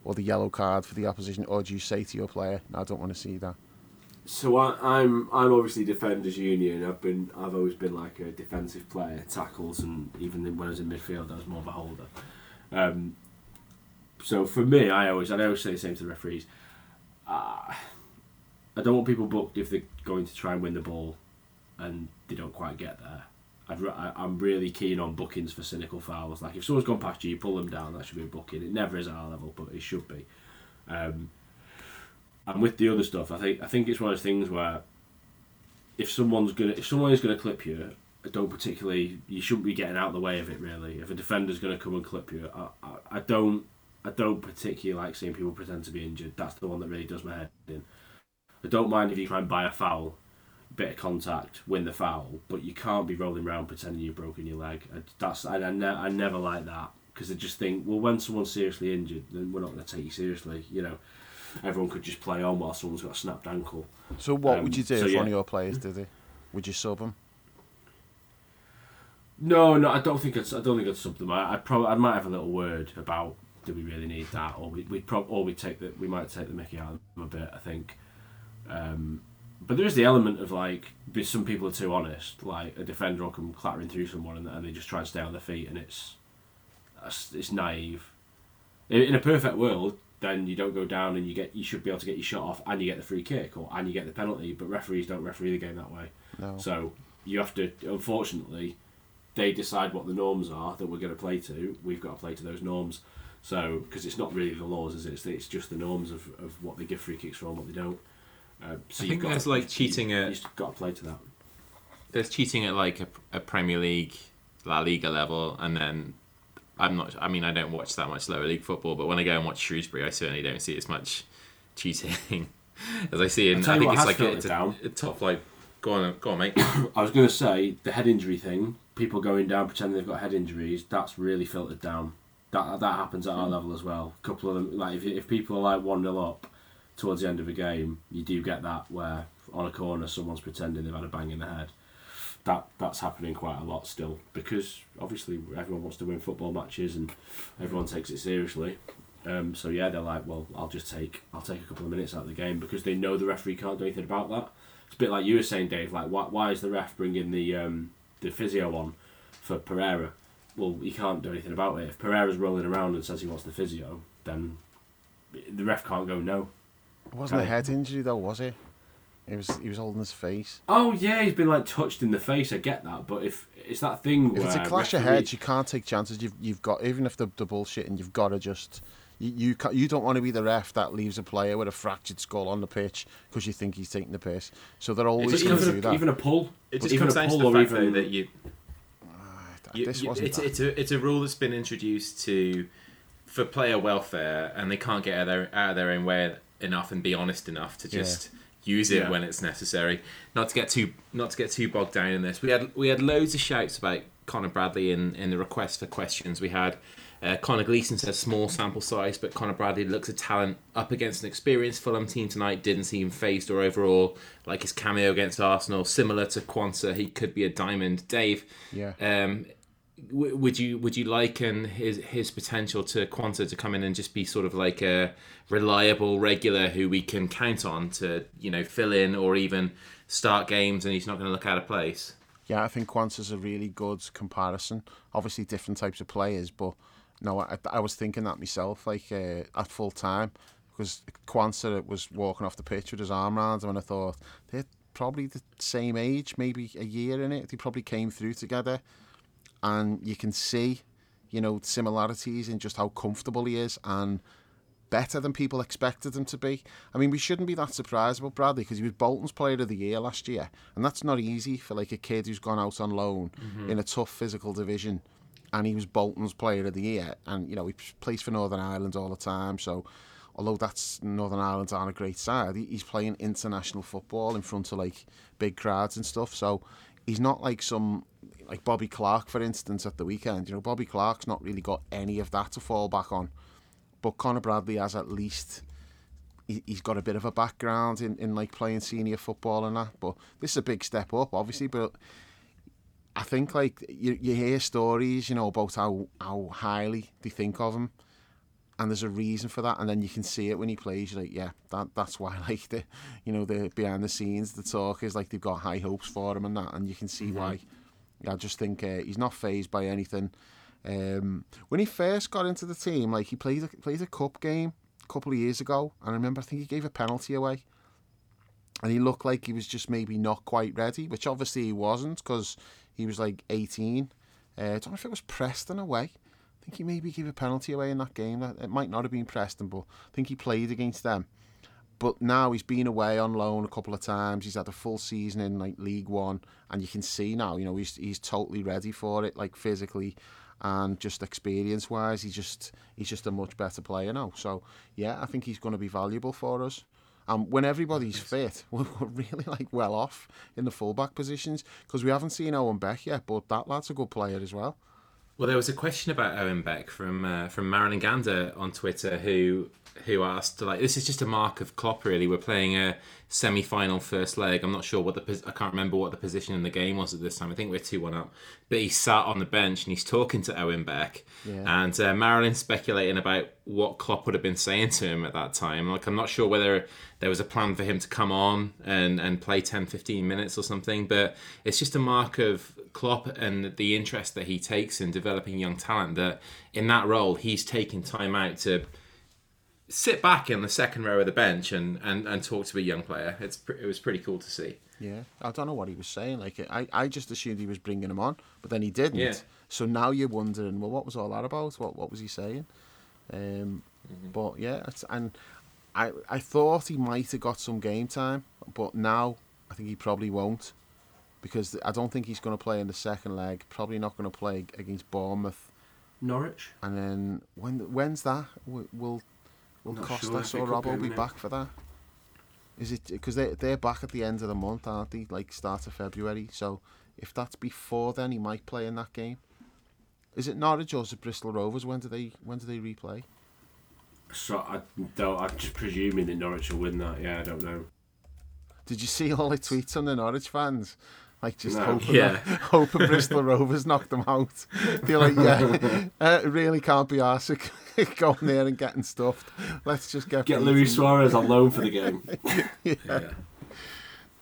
or the yellow card for the opposition, or do you say to your player, no, "I don't want to see that"? So I, I'm I'm obviously defenders union. I've been I've always been like a defensive player, tackles, and even when I was in midfield, I was more of a holder. Um, so for me, I always I always say the same to the referees. Uh, I don't want people booked if they're going to try and win the ball and they don't quite get there. I'd, I'm really keen on bookings for cynical fouls. Like, if someone's gone past you, you pull them down, that should be a booking. It never is at our level, but it should be. Um, and with the other stuff, I think I think it's one of those things where if someone's gonna if someone is gonna clip you, I don't particularly you shouldn't be getting out of the way of it, really. If a defender's gonna come and clip you, I, I, I don't I don't particularly like seeing people pretend to be injured. That's the one that really does my head in. I don't mind if you try and buy a foul, bit of contact, win the foul, but you can't be rolling around pretending you've broken your leg. I, that's I, I, ne- I never like that, because I just think, well, when someone's seriously injured, then we're not going to take you seriously. You know, everyone could just play on while someone's got a snapped ankle. So what um, would you do so if yeah. one of your players did it? Would you sub them? No, no, I don't think I'd, I don't think I'd sub them. I I'd probably I might have a little word about, do we really need that, or we we probably or we take that we might take the mickey out of them a bit. I think. Um, But there is the element of, like, some people are too honest. Like, a defender will come clattering through someone and, and they just try and stay on their feet, and it's it's naive. In, in a perfect world, then you don't go down and you get you should be able to get your shot off and you get the free kick or and you get the penalty, but referees don't referee the game that way. No. So you have to, unfortunately, they decide what the norms are that we're going to play to. We've got to play to those norms. So, because it's not really the laws, is it? It's, it's just the norms of, of what they give free kicks for and what they don't. Uh, so I think got there's to, like cheating you, at. You've got to play to that. There's cheating at like a, a Premier League, La Liga level, and then I'm not. I mean, I don't watch that much lower league football, but when I go and watch Shrewsbury, I certainly don't see as much cheating as I see in. I think it's like a, it's a, a top like. Go on, go on, mate. I was going to say the head injury thing. People going down pretending they've got head injuries. That's really filtered down. That that happens at our level as well. A couple of them, like if if people are like one nil up. Towards the end of a game, you do get that where on a corner someone's pretending they've had a bang in the head. That that's happening quite a lot still, because obviously everyone wants to win football matches and everyone takes it seriously. Um, so yeah, they're like, well, I'll just take I'll take a couple of minutes out of the game because they know the referee can't do anything about that. It's a bit like you were saying, Dave. Like, why why is the ref bringing the um, the physio on for Pereira? Well, he can't do anything about it. If Pereira's rolling around and says he wants the physio, then the ref can't go no. It wasn't a head injury though, was it? He was he was holding his face. Oh yeah, he's been like touched in the face. I get that, but if it's that thing, if where it's a clash referee... of heads, you can't take chances. You've you've got even if they're, they're bullshitting, you've got to just you you, can't, you don't want to be the ref that leaves a player with a fractured skull on the pitch because you think he's taking the piss. So they're always going to do a, that. Even a pull, it just even comes down to the fact even... though that you. Uh, you this you, wasn't it's, it's a it's a rule that's been introduced to for player welfare, and they can't get out of their out of their own way. Enough and be honest enough to just yeah. use it yeah. when it's necessary. Not to get too not to get too bogged down in this. We had we had loads of shouts about Connor Bradley in, in the request for questions. We had uh, Connor Gleeson said small sample size, but Connor Bradley looks a talent up against an experienced Fulham team tonight. Didn't seem phased or overall like his cameo against Arsenal. Similar to Quansah, he could be a diamond. Dave, yeah. Um, w- would you would you liken his his potential to Quansah to come in and just be sort of like a reliable regular who we can count on to, you know, fill in or even start games, and he's not going to look out of place? Yeah, I think Quansah's a really good comparison. Obviously, different types of players, but no, I, I was thinking that myself, like uh, at full time, because Quansah was walking off the pitch with his arm around him, and I thought they're probably the same age, maybe a year in it. They probably came through together, and you can see, you know, similarities in just how comfortable he is and. Better than people expected him to be. I mean, we shouldn't be that surprised about Bradley because he was Bolton's Player of the Year last year, and that's not easy for like a kid who's gone out on loan mm-hmm. in a tough physical division, and he was Bolton's Player of the Year, and you know he plays for Northern Ireland all the time. So, although that's Northern Ireland aren't a great side, he's playing international football in front of like big crowds and stuff. So, he's not like some like Bobby Clark, for instance, at the weekend. You know, Bobby Clark's not really got any of that to fall back on. But Connor Bradley has at least he, he's got a bit of a background in, in like playing senior football and that. But this is a big step up, obviously. But I think like you you hear stories, you know, about how, how highly they think of him, and there's a reason for that. And then you can see it when he plays. You're like, yeah, that that's why. Like the you know the behind the scenes, the talk is like they've got high hopes for him and that, and you can see mm-hmm. why. I just think uh, he's not phased by anything. Um, when he first got into the team, like he played a, played a cup game a couple of years ago, and I remember I think he gave a penalty away, and he looked like he was just maybe not quite ready, which obviously he wasn't because He was like eighteen. Uh, I don't know if it was Preston away. I think he maybe gave a penalty away in that game. It might not have been Preston, but I think he played against them. But now he's been away on loan a couple of times. He's had a full season in like League One, and you can see now, you know, he's he's totally ready for it, like physically and just experience-wise. He's just he's just a much better player now. So yeah, I think he's going to be valuable for us. And um, when everybody's fit, we're, we're really like well off in the fullback positions, because we haven't seen Owen Beck yet. But that lad's a good player as well. Well, there was a question about Owen Beck from uh, from Marilyn Gander on Twitter, who who asked, like, this is just a mark of Klopp, really. We're playing a semi-final first leg. I'm not sure what the I can't remember what the position in the game was at this time. I think we're two one up. But he sat on the bench and he's talking to Owen Beck. Yeah. And uh, Marilyn's speculating about what Klopp would have been saying to him at that time. Like, I'm not sure whether there was a plan for him to come on and, and play ten to fifteen minutes or something. But it's just a mark of Klopp and the interest that he takes in developing young talent, that in that role he's taking time out to sit back in the second row of the bench and, and, and talk to a young player. It's it was pretty cool to see. Yeah, I don't know what he was saying. Like, I, I just assumed he was bringing him on, but then he didn't. Yeah. So now you're wondering, well, what was all that about? What what was he saying? Um, mm-hmm. But yeah, it's, and I I thought he might have got some game time, but now I think he probably won't, because I don't think he's going to play in the second leg. Probably not going to play against Bournemouth, Norwich, and then when when's that? Will we'll, Will Costas sure. or Rob will be back it. for that? Is it because they they're back at the end of the month, aren't they? Like start of February. So if that's before then, he might play in that game. Is it Norwich or is it Bristol Rovers? When do they when do they replay? So I don't. I'm just presuming that Norwich will win that. Yeah, I don't know. Did you see all the tweets on the Norwich fans? Like just no. hoping, yeah. that, hoping Bristol Rovers knocked them out. They're like, yeah, uh, really can't be arsed going there and getting stuffed. Let's just get get Luis Suarez on loan for the game. yeah. yeah.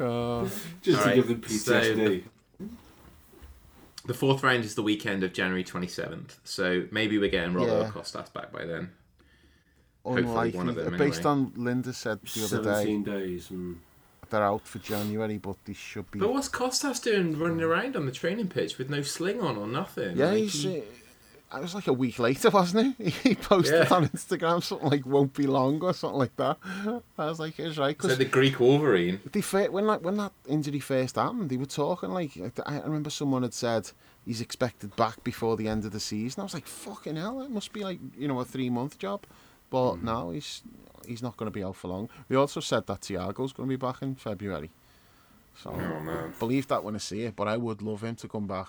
Uh, just all to right. give them P T S D. So, the fourth round is the weekend of January twenty seventh. So maybe we're getting Rollo yeah. Costas back by then. Unlikely. Hopefully one of them. Based anyway. on Linda said the other day, seventeen days. And... they're out for January, but they should be. But what's Costas doing running around on the training pitch with no sling on or nothing? Yeah, like he's, he... it was like a week later, wasn't it? He posted yeah. on Instagram something like "won't be long" or something like that. I was like, "It's right." Cause so the Greek Wolverine. They when like when that injury first happened, they were talking like I remember someone had said he's expected back before the end of the season. I was like, "Fucking hell!" It must be like you know a three month job, but mm. now he's. He's not going to be out for long. We also said that Thiago's going to be back in February. So oh, believe that when I see it, but I would love him to come back.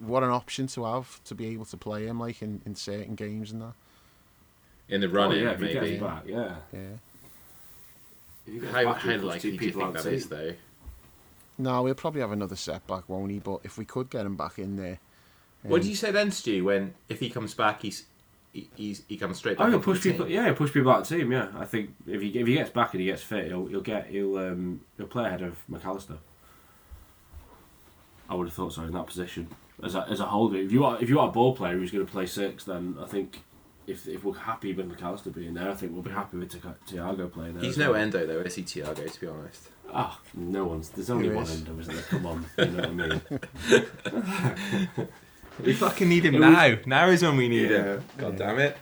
What an option to have, to be able to play him like in, in certain games and that. In the running, oh, yeah, maybe. If he gets back, yeah. yeah. How, back, how likely do you think that is, though? No, he'll probably have another setback, won't he? But if we could get him back in there. Um, what do you say then, Stu, when if he comes back, he's... He, he's, he comes straight back. I push people. Team. Yeah, he'll push people out of the team. Yeah, I think if he if he gets back and he gets fit, he'll he'll get he'll um he'll play ahead of McAllister. I would have thought so in that position as a, as a holder. If you are if you are a ball player who's going to play six, then I think if if we're happy with McAllister being there, I think we'll be happy with Thiago playing there. He's no well. Endo though, is he? Thiago, to be honest. Ah, oh, no one's. There's only there one is. Endo, isn't there? Come on, you know what I mean. We fucking need him it now. Was... Now is when we need yeah. him. God yeah. damn it!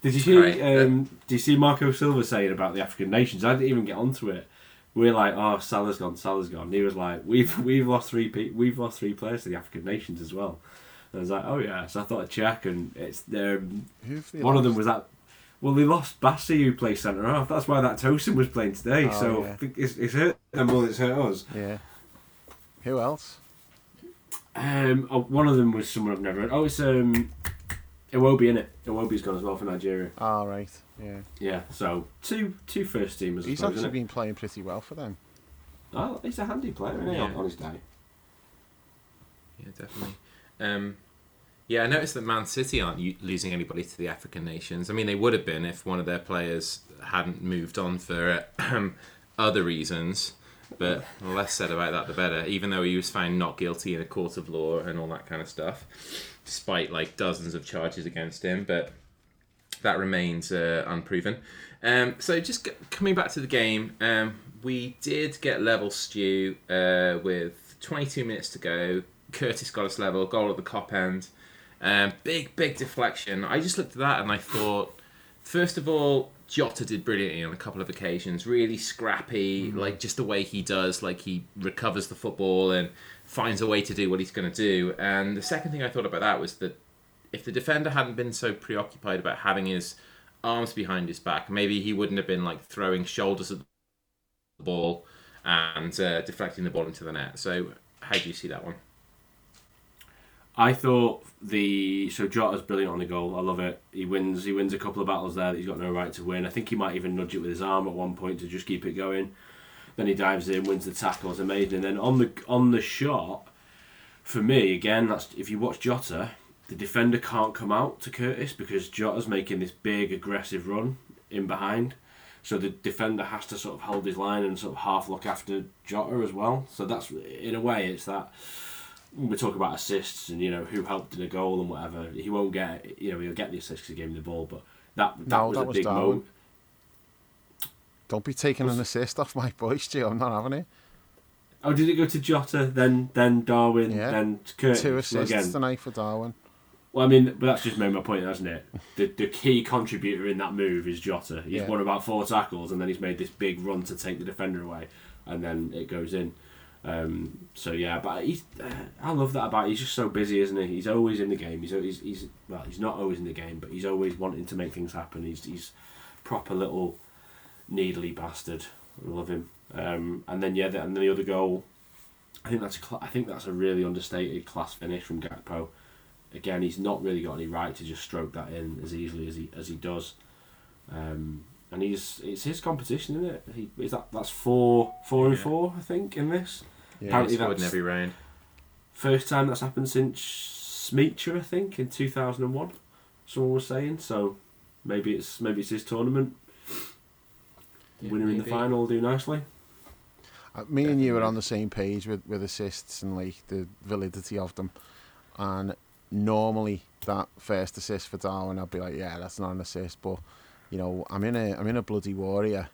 Did you see? Right. Um, do you see Marco Silva saying about the African nations? I didn't even get onto it. We're like, oh, Salah's gone, Salah's gone. And he was like, we've we've lost three pe- we've lost three players to the African nations as well. And I was like, oh yeah. So I thought I'd check, and it's um, one lost? of them was that. Well, they lost Bassi, who plays centre half. That's why that Tosin was playing today. Oh, so yeah. I think it's it's hurt them more than it's hurt us. Yeah. Who else? Um, oh, one of them was someone I've never heard. Oh, it's um, Iwobi, innit? Iwobi's gone as well for Nigeria. Ah, oh, right, yeah. Yeah, so two two first teamers. He's actually been playing pretty well for them. Oh, he's a handy player, isn't he? Yeah. On his day. Yeah, definitely. Um, yeah, I noticed that Man City aren't u- losing anybody to the African nations. I mean, they would have been if one of their players hadn't moved on for uh, other reasons. But the less said about that, the better. Even though he was found not guilty in a court of law and all that kind of stuff, despite like dozens of charges against him, but that remains uh, unproven. Um, so just g- coming back to the game, um, we did get level, Stu, uh, with twenty-two minutes to go. Curtis got us level, goal at the cop end. Um, big, big deflection. I just looked at that and I thought, first of all, Jota did brilliantly on a couple of occasions. Really scrappy, mm-hmm. like just the way he does, like he recovers the football and finds a way to do what he's going to do. And the second thing I thought about that was that if the defender hadn't been so preoccupied about having his arms behind his back, maybe he wouldn't have been like throwing shoulders at the ball and uh, deflecting the ball into the net. So how do you see that one? I thought the so Jota's brilliant on the goal. I love it. He wins. He wins a couple of battles there that he's got no right to win. I think he might even nudge it with his arm at one point to just keep it going. Then he dives in, wins the tackle, it's amazing. And then on the on the shot, for me again, that's if you watch Jota, the defender can't come out to Curtis because Jota's making this big aggressive run in behind. So the defender has to sort of hold his line and sort of half look after Jota as well. So that's in a way it's that. We talk about assists and, you know, who helped in a goal and whatever. He won't get, you know, he'll get the assists because he gave him the ball, but that, that no, was that a was big Darwin. moment. Don't be taking was... an assist off my boy, Stu. I'm not having it. Oh, did it go to Jota, then then Darwin, yeah. then Curtis? Two assists well, again, tonight for Darwin. Well, I mean, but that's just made my point, hasn't it? The the key contributor in that move is Jota. He's yeah. won about four tackles and then he's made this big run to take the defender away and then it goes in. Um, so yeah, but he's, uh, I love that about him. He's just so busy, isn't he? He's always in the game. He's always, he's well, he's not always in the game, but he's always wanting to make things happen. He's he's proper little needly bastard. I love him. Um, and then yeah, the, and then the other goal. I think that's a cl- I think that's a really understated class finish from Gakpo. Again, he's not really got any right to just stroke that in as easily as he as he does. Um, and he's it's his competition, isn't it? He is that that's four four yeah. and four I think in this. Yeah, apparently that's in every round. First time that's happened since Smeacher, I think, in two thousand and one. Someone was saying so. Maybe it's maybe it's his tournament. Yeah, Winner maybe. in the final will do nicely. Uh, me Definitely. and you were on the same page with, with assists and like the validity of them. And normally that first assist for Darwin, I'd be like, yeah, that's not an assist. But you know, I'm in a I'm in a bloody war here.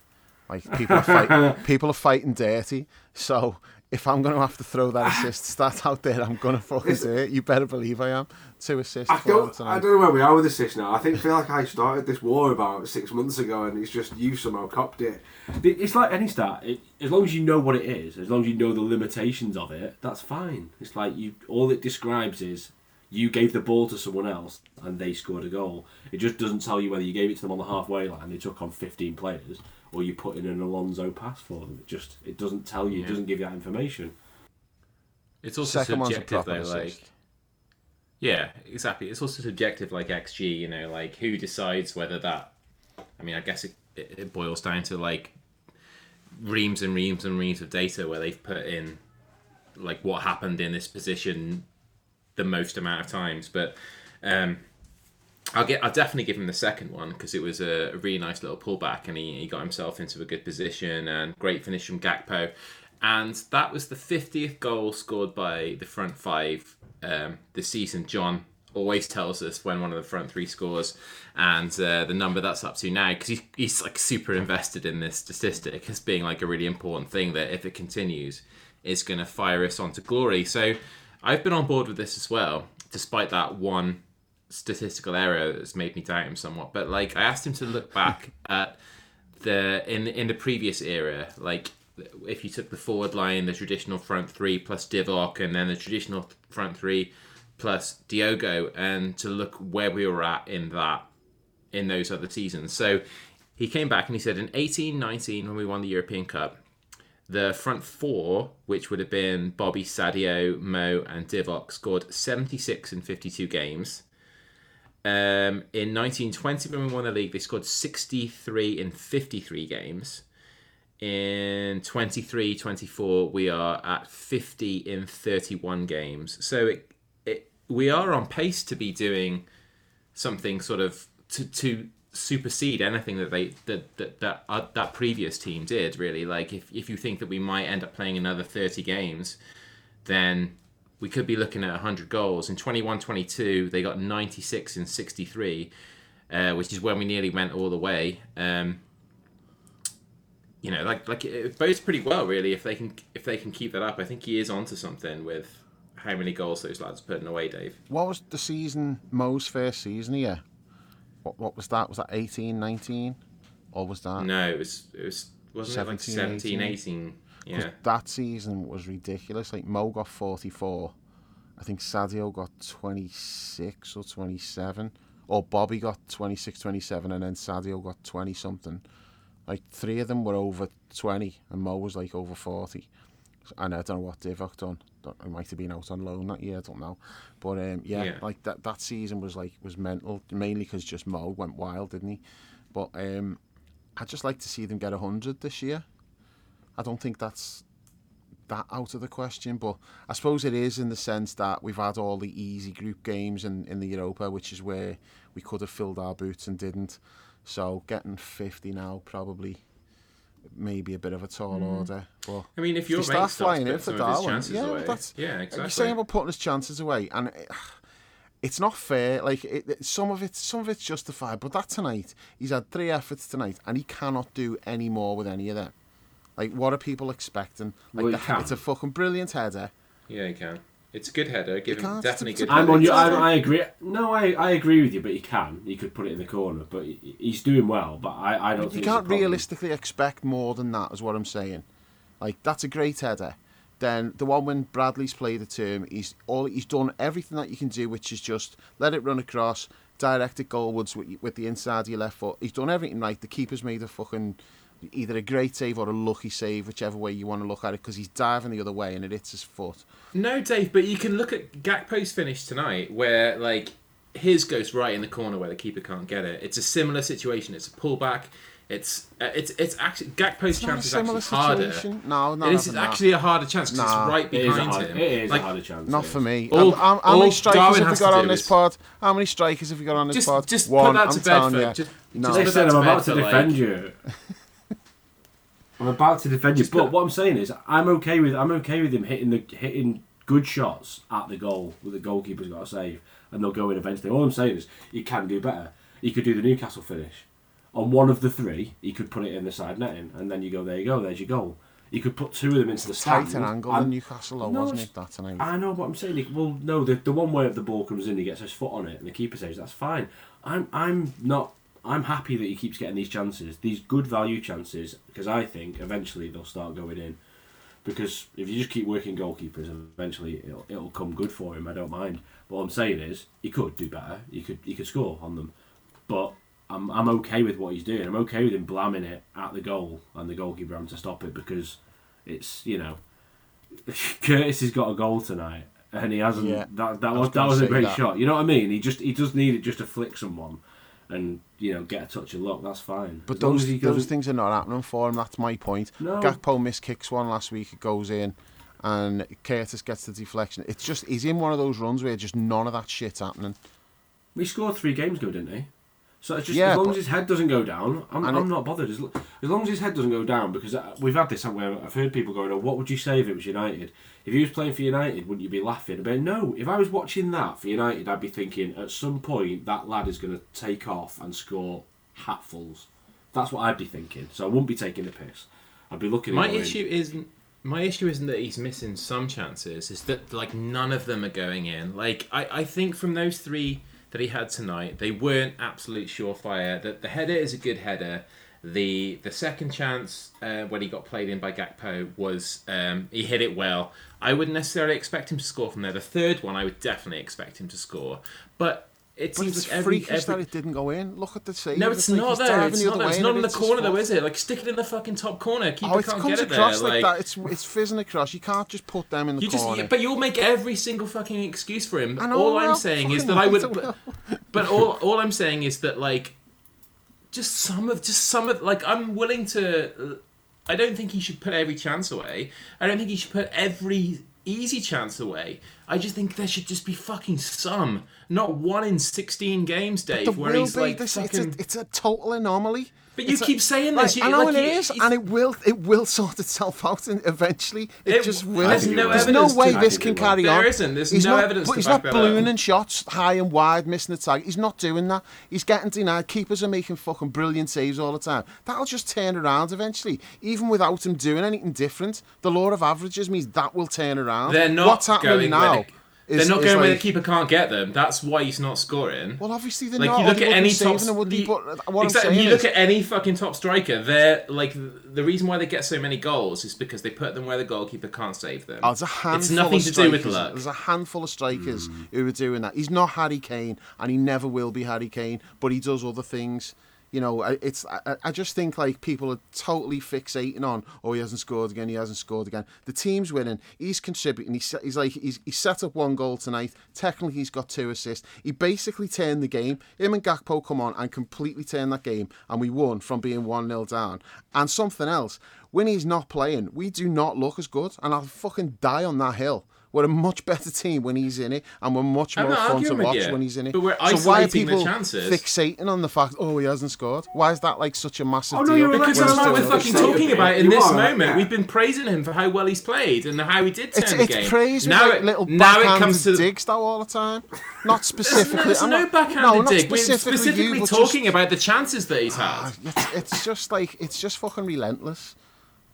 Like people are fighting, people are fighting dirty. So if I'm going to have to throw that assist stat out there, I'm going to fucking do it. You better believe I am. Two assists. I don't, I don't know where we are with assists now. I think feel like I started this war about six months ago and it's just you somehow copped it. It's like any stat. It, as long as you know what it is, as long as you know the limitations of it, that's fine. It's like you. All it describes is you gave the ball to someone else and they scored a goal. It just doesn't tell you whether you gave it to them on the halfway line and they took on fifteen players, or you put in an Alonso pass for them. It just it doesn't tell you, yeah. it doesn't give you that information. It's also Second subjective though, assist. like yeah, exactly. It's also subjective, like X G. You know, like who decides whether that? I mean, I guess it it boils down to like reams and reams and reams of data where they've put in like what happened in this position the most amount of times, but. Um, I'll get. I'll definitely give him the second one because it was a, a really nice little pullback, and he, he got himself into a good position and great finish from Gakpo, and that was the fiftieth goal scored by the front five um, this season. John always tells us when one of the front three scores, and uh, the number that's up to now because he's he's like super invested in this statistic as being like a really important thing that if it continues, is going to fire us onto glory. So I've been on board with this as well, despite that one. Statistical error that's made me doubt him somewhat, but like I asked him to look back at the in in the previous era, like if you took the forward line, the traditional front three plus Divock, and then the traditional front three plus Diogo, and to look where we were at in that in those other seasons. So he came back and he said in eighteen nineteen when we won the European Cup, the front four, which would have been Bobby, Sadio, Mo, and Divock, scored seventy-six in fifty-two games. Um, in nineteen twenty, when we won the league, they scored sixty-three in fifty-three games. In twenty-three twenty-four, we are at fifty in thirty-one games. So it, it we are on pace to be doing something sort of to, to supersede anything that they that that that, uh, that previous team did. Really, like if if you think that we might end up playing another thirty games, then. We could be looking at one hundred goals. In twenty-one twenty-two, they got ninety-six in sixty-three, uh, which is when we nearly went all the way. Um, you know, like like it bodes pretty well, really, if they can if they can keep that up. I think he is onto something with how many goals those lads putting away, Dave. What was the season, Mo's first season here? What what was that? Was that eighteen, nineteen? Or was that? No, it was, it was wasn't seventeen, it like seventeen, eighteen? Yeah. That season was ridiculous. Like Mo got forty-four. I think Sadio got twenty-six or twenty-seven. Or Bobby got twenty-six, twenty-seven, and then Sadio got twenty-something. Like, three of them were over twenty, and Mo was, like, over forty. And I don't know what Divock done. He might have been out on loan that year, I don't know. But, um, yeah, yeah, like, that that season was, like, was mental, mainly because just Mo went wild, didn't he? But um, I'd just like to see them get one hundred this year. I don't think that's that out of the question, but I suppose it is in the sense that we've had all the easy group games in, in the Europa, which is where we could have filled our boots and didn't. So getting fifty now probably maybe a bit of a tall mm. order. But I mean, if you're start flying in for Darwin, yeah, away. That's, yeah, exactly. You're saying about putting his chances away, and it, it's not fair. Like it, it, some of it, some of it's justified, but that tonight he's had three efforts tonight, and he cannot do any more with any of them. Like, what are people expecting? Like, well, the, it's a fucking brilliant header. Yeah, he can. It's a good header. Give him definitely good. I'm on you. I, I agree. No, I, I agree with you. But he can. He could put it in the corner. But he, he's doing well. But I, I don't. You think you can't realistically expect more than that. Is what I'm saying. Like, that's a great header. Then the one when Bradley's played it to him, he's all he's done everything that you can do, which is just let it run across, direct it goalwards with, with the inside of your left foot. He's done everything right. The keeper's made a fucking. Either a great save or a lucky save, whichever way you want to look at it, because he's diving the other way and it hits his foot. No, Dave, but you can look at Gakpo's finish tonight where, like, his goes right in the corner where the keeper can't get it. It's a similar situation. It's a pullback. It's uh, it's it's actually Gakpo's chance is actually harder. No, no, this is actually a harder chance because nah, it's right behind it him. Hard, it is like, a harder chance. Not for me. All, how, how, how many strikers have we got on this is... pod? How many strikers have we got on this just, pod? Just One. Put that to I'm bed. Just, no. just said I'm about to defend you. I'm about to defend you, but what I'm saying is, I'm okay with I'm okay with him hitting the hitting good shots at the goal with the goalkeeper's got to save, and they'll go in eventually. All I'm saying is, he can do better. He could do the Newcastle finish on one of the three. He could put it in the side netting, and then you go there, you go, there's your goal. He could put two of them into the stand. Tight an angle in Newcastle, though, no, wasn't it? That tonight. I know, but I'm saying, like, well, no, the the one way of the ball comes in, he gets his foot on it, and the keeper saves. That's fine. I'm I'm not. I'm happy that he keeps getting these chances, these good value chances, because I think eventually they'll start going in. Because if you just keep working goalkeepers, eventually it'll it'll come good for him. I don't mind. But what I'm saying is, he could do better. He could he could score on them. But I'm I'm okay with what he's doing. I'm okay with him blamming it at the goal and the goalkeeper having to stop it because it's, you know, Curtis has got a goal tonight and he hasn't. Yeah, that that was that was a great that. shot. You know what I mean? He just he does need it just to flick someone. And, you know, get a touch of luck, that's fine. But as those those goes... things are not happening for him, that's my point. No. Gakpo missed kicks one last week, it goes in, and Curtis gets the deflection. It's just, he's in one of those runs where just none of that shit's happening. He scored three games ago, didn't he? So it's just, yeah, as long but... as his head doesn't go down, I'm, I'm it... not bothered. As long as his head doesn't go down, because we've had this somewhere, I've heard people going, oh, what would you say if it was United? If he was playing for United, wouldn't you be laughing? But no, if I was watching that for United, I'd be thinking, at some point, that lad is going to take off and score hatfuls. That's what I'd be thinking. So I wouldn't be taking the piss. I'd be looking at my issue isn't My issue isn't that he's missing some chances. It's that, like, none of them are going in. Like, I, I think from those three that he had tonight, they weren't absolute surefire. The, the header is a good header. The the second chance uh, when he got played in by Gakpo was um, he hit it well. I wouldn't necessarily expect him to score from there. The third one, I would definitely expect him to score. But it but seems it's like every, freakish every... that it didn't go in. Look at the save. No, it's, it's not like there. It's not, it's not in the corner, though, is it? Like, stick it in the fucking top corner. Keeper oh, it can't comes get it across there. Like, like that. It's it's fizzing across. You can't just put them in the you corner. Just, yeah, but you'll make every single fucking excuse for him. And all, all I'm saying is that I would. But, but all all I'm saying is that like. Just some of, just some of, like, I'm willing to, I don't think he should put every chance away. I don't think he should put every easy chance away. I just think there should just be fucking some. Not one in sixteen games, Dave, where he's like fucking... It's a, it's a total anomaly. But you it's keep like, saying this. Like, you, I know like it you, is, and it will it will sort itself out and eventually. It, it just will. There's no, there's no way this can carry on. There isn't. There's he's no not, evidence to back that up. He's not ballooning shots high and wide, missing the target. He's not doing that. He's getting denied. Keepers are making fucking brilliant saves all the time. That'll just turn around eventually. Even without him doing anything different, the law of averages means that will turn around. They're not What's happening going now? They're is, not going like, where the keeper can't get them. That's why he's not scoring. Well, obviously they're like, not. You look at any top. The, put, what exactly, you is, look at any fucking top striker. They're like the reason why they get so many goals is because they put them where the goalkeeper can't save them. Oh, there's a handful it's nothing of to strikers, do with luck. There's a handful of strikers mm. who are doing that. He's not Harry Kane, and he never will be Harry Kane. But he does other things. You know, it's. I, I just think like people are totally fixating on. Oh, he hasn't scored again. He hasn't scored again. The team's winning. He's contributing. He's, he's like he's he set up one goal tonight. Technically, he's got two assists. He basically turned the game. Him and Gakpo come on and completely turned that game, and we won from being one nil down. And something else, when he's not playing, we do not look as good. And I'll fucking die on that hill. We're a much better team when he's in it, and we're much more fun to watch you, when he's in it. But we're isolating so why are people the chances? Fixating on the fact, oh, he hasn't scored? Why is that like such a massive oh, no, deal? Because that's what we're fucking talking about in you this are, moment. Yeah. We've been praising him for how well he's played and how he did turn it's, the it's game. It's praise now with like, it, little now backhand it comes to digs though all the time. Not specifically. There's no, no backhanded no, dig. We're specifically you, talking just, about the chances that he's had. It's, it's just like it's just fucking relentless.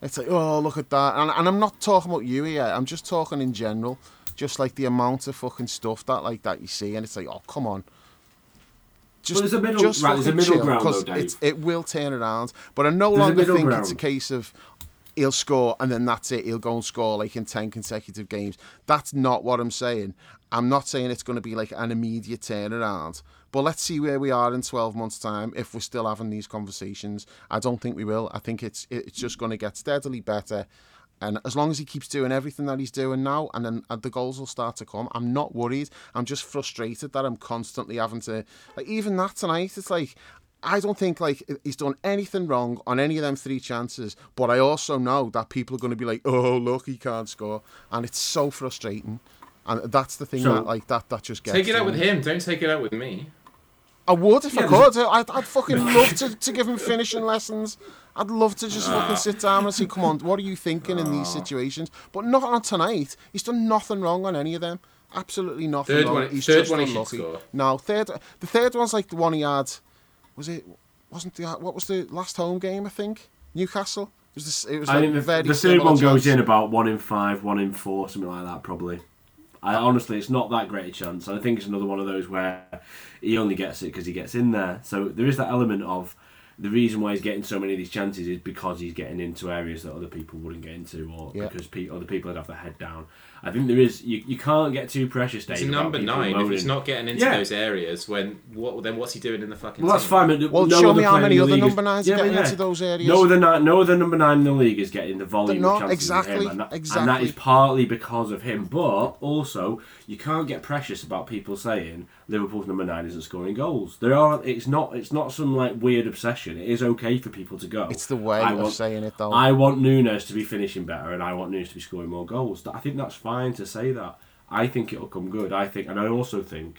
It's like, oh, look at that. And, and I'm not talking about you here. I'm just talking in general. Just like the amount of fucking stuff that like that you see. And it's like, oh, come on. Just, well, there's a middle, just right, there's a middle ground, though, Dave. It's, it will turn around. But I no there's longer think ground. It's a case of he'll score and then that's it. He'll go and score like in ten consecutive games. That's not what I'm saying. I'm not saying it's going to be like an immediate turnaround. But let's see where we are in twelve months' time if we're still having these conversations. I don't think we will. I think it's it's just going to get steadily better. And as long as he keeps doing everything that he's doing now, and then the goals will start to come. I'm not worried. I'm just frustrated that I'm constantly having to... like even that tonight, it's like... I don't think like he's done anything wrong on any of them three chances, but I also know that people are going to be like, oh, look, he can't score. And it's so frustrating. And that's the thing so, that like that that just gets... Take it out with him. Don't take it out with me. I would if yeah, I could. I'd, I'd fucking love to, to give him finishing lessons. I'd love to just uh, fucking sit down and say, come on, what are you thinking uh, in these situations? But not on tonight. He's done nothing wrong on any of them. Absolutely nothing third wrong. One, he's third just one unlucky. He should score. No, third, the third one's like the one he had... Was it... Wasn't the... What was the last home game, I think? Newcastle? It was, this, it was like I mean, very the third one chance. Goes in about one in five, one in four, something like that, probably. I, honestly, it's not that great a chance. And I think it's another one of those where he only gets it because he gets in there. So there is that element of the reason why he's getting so many of these chances is because he's getting into areas that other people wouldn't get into, or yeah. because pe- other people would have their head down. I think there is... You, you can't get too precious, Dave. It's number nine. Moaning. If he's not getting into yeah. those areas, when what then what's he doing in the fucking Well, that's team? Fine. Well, no show me how many other number nines is, are yeah, getting yeah. into those areas. No other, no other number nine in the league is getting the volume not, of chances exactly, him, and that, exactly. And that is partly because of him. But also, you can't get precious about people saying Liverpool's number nine isn't scoring goals. There are. It's not It's not some like weird obsession. It is okay for people to go. It's the way I of want, saying it, though. I want Núñez to be finishing better, and I want Núñez to be scoring more goals. I think that's fine. To say that, I think it'll come good. I think, and I also think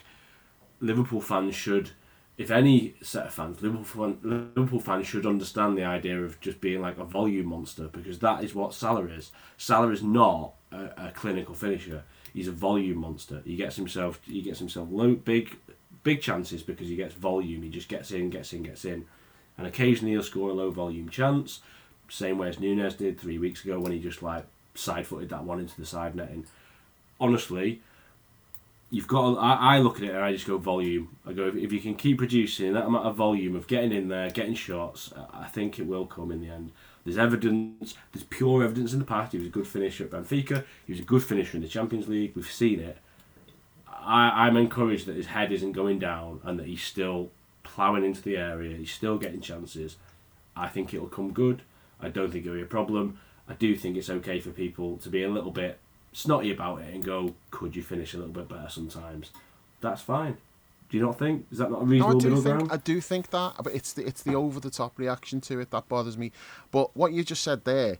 Liverpool fans should, if any set of fans, Liverpool, fan, Liverpool fans should understand the idea of just being like a volume monster, because that is what Salah is. Salah is not a, a clinical finisher. He's a volume monster. He gets himself, he gets himself low, big, big chances because he gets volume. He just gets in, gets in, gets in, and occasionally he'll score a low volume chance, same way as Núñez did three weeks ago when he just like. Side-footed that one into the side netting. Honestly, you've got. To, I, I look at it and I just go volume. I go if, if you can keep producing that amount of volume of getting in there, getting shots. I think it will come in the end. There's evidence. There's pure evidence in the past. He was a good finisher at Benfica. He was a good finisher in the Champions League. We've seen it. I, I'm encouraged that his head isn't going down and that he's still ploughing into the area. He's still getting chances. I think it'll come good. I don't think it'll be a problem. I do think it's okay for people to be a little bit snotty about it and go, could you finish a little bit better sometimes? That's fine. Do you not think? Is that not a reasonable middle ground? I do think that, but it's the, it's the over-the-top reaction to it that bothers me. But what you just said there,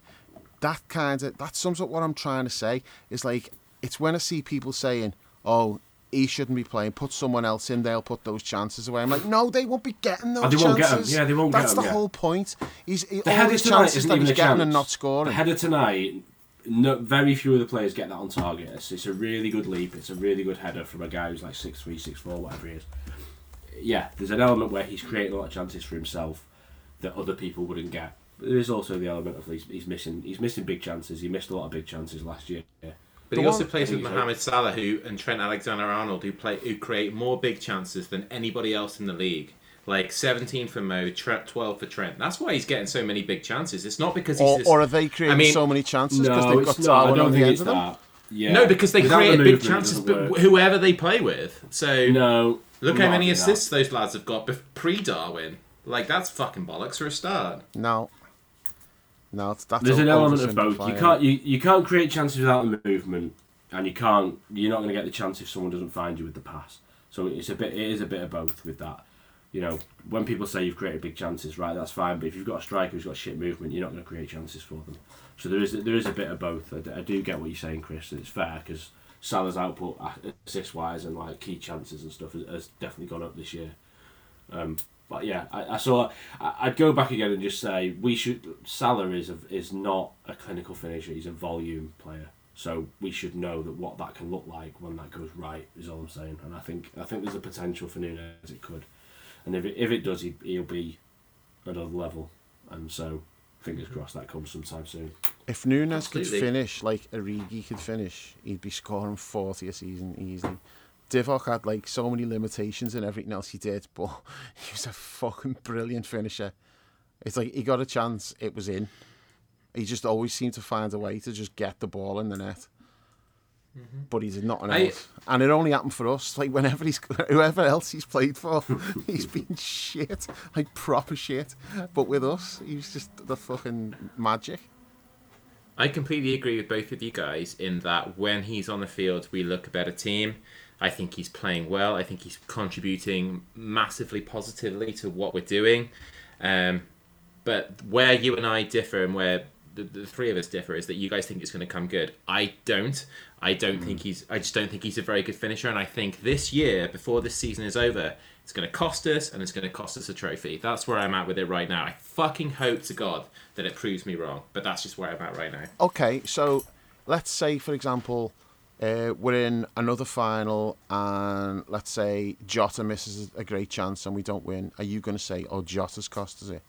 that kind of that sums up what I'm trying to say. It's like, it's when I see people saying, oh, he shouldn't be playing. Put someone else in. They'll put those chances away. I'm like, no, they won't be getting those oh, they won't chances. Get them. Yeah, they won't That's get them. That's the yeah. whole point. He's he, the all these chances that he's getting chance. and not scoring. The header tonight, no, very few of the players get that on target. It's, it's a really good leap. It's a really good header from a guy who's like six three, six four, whatever he is. Yeah, there's an element where he's creating a lot of chances for himself that other people wouldn't get. But there is also the element of he's, he's missing. He's missing big chances. He missed a lot of big chances last year. Yeah. But the he also one, plays with Mohamed right. Salah who and Trent Alexander-Arnold, who play who create more big chances than anybody else in the league. Like seventeen for Mo, twelve for Trent. That's why he's getting so many big chances. It's not because he's. Or, just, or are they creating I mean, so many chances because no, they've got Darwin on the end of them? Yeah. No, because they Without create the big chances, but work. whoever they play with. So no, look how many assists that. those lads have got pre-Darwin. Like that's fucking bollocks for a start. No. No, it's, that's There's an element of both. You can't you, you can't create chances without the movement, and you can't you're not going to get the chance if someone doesn't find you with the pass. So it's a bit it is a bit of both with that. You know, when people say you've created big chances, right? That's fine, but if you've got a striker who's got shit movement, you're not going to create chances for them. So there is there is a bit of both. I, I do get what you're saying, Chris. And it's fair because Salah's output, assist wise, and like key chances and stuff has, has definitely gone up this year. Um, But yeah, I, I saw. I'd go back again and just say we should. Salah is a, is not a clinical finisher. He's a volume player. So we should know that what that can look like when that goes right is all I'm saying. And I think I think there's a potential for Núñez. It could, and if it, if it does, he, he'll be another level. And so fingers crossed that comes sometime soon. If Núñez could finish like Origi could finish, he'd be scoring forty a season easily. Divock had like so many limitations and everything else he did, but he was a fucking brilliant finisher. It's like he got a chance, it was in. He just always seemed to find a way to just get the ball in the net. Mm-hmm. But he did not on earth. And it only happened for us. Like whenever he's whoever else he's played for, he's been shit, like proper shit. But with us, he was just the fucking magic. I completely agree with both of you guys in that when he's on the field, we look a better team. I think he's playing well. I think he's contributing massively positively to what we're doing. Um, but where you and I differ and where the, the three of us differ is that you guys think it's going to come good. I don't. I don't mm. think he's... I just don't think he's a very good finisher. And I think this year, before this season is over, it's going to cost us and it's going to cost us a trophy. That's where I'm at with it right now. I fucking hope to God that it proves me wrong. But that's just where I'm at right now. Okay, so let's say, for example... Uh, we're in another final and let's say Jota misses a great chance and we don't win. Are you going to say, oh, Jota's cost us it?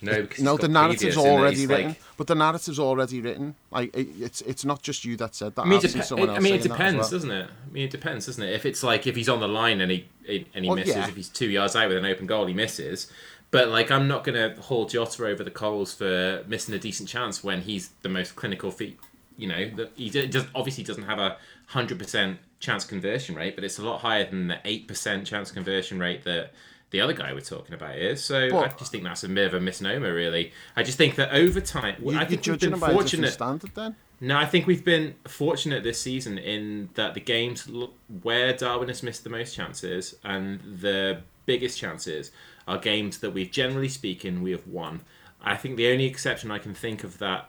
No, because no, the narrative's already written. Like... But the narrative's already written. Like it, it's it's not just you that said that. I mean, I've dep- seen it, I mean it depends, well. doesn't it? I mean, it depends, doesn't it? If it's like if he's on the line and he, he and he well, misses, yeah. if he's two yards out with an open goal, he misses. But like, I'm not going to haul Jota over the coals for missing a decent chance when he's the most clinical feat. You know, the, he just obviously doesn't have a one hundred percent chance conversion rate, but it's a lot higher than the eight percent chance conversion rate that the other guy we're talking about is. So but, I just think that's a bit of a misnomer, really. I just think that over time... You, I think you're judging about a different standard then? No, I think we've been fortunate this season in that the games where Darwin has missed the most chances and the biggest chances are games that we've, generally speaking, we have won. I think the only exception I can think of that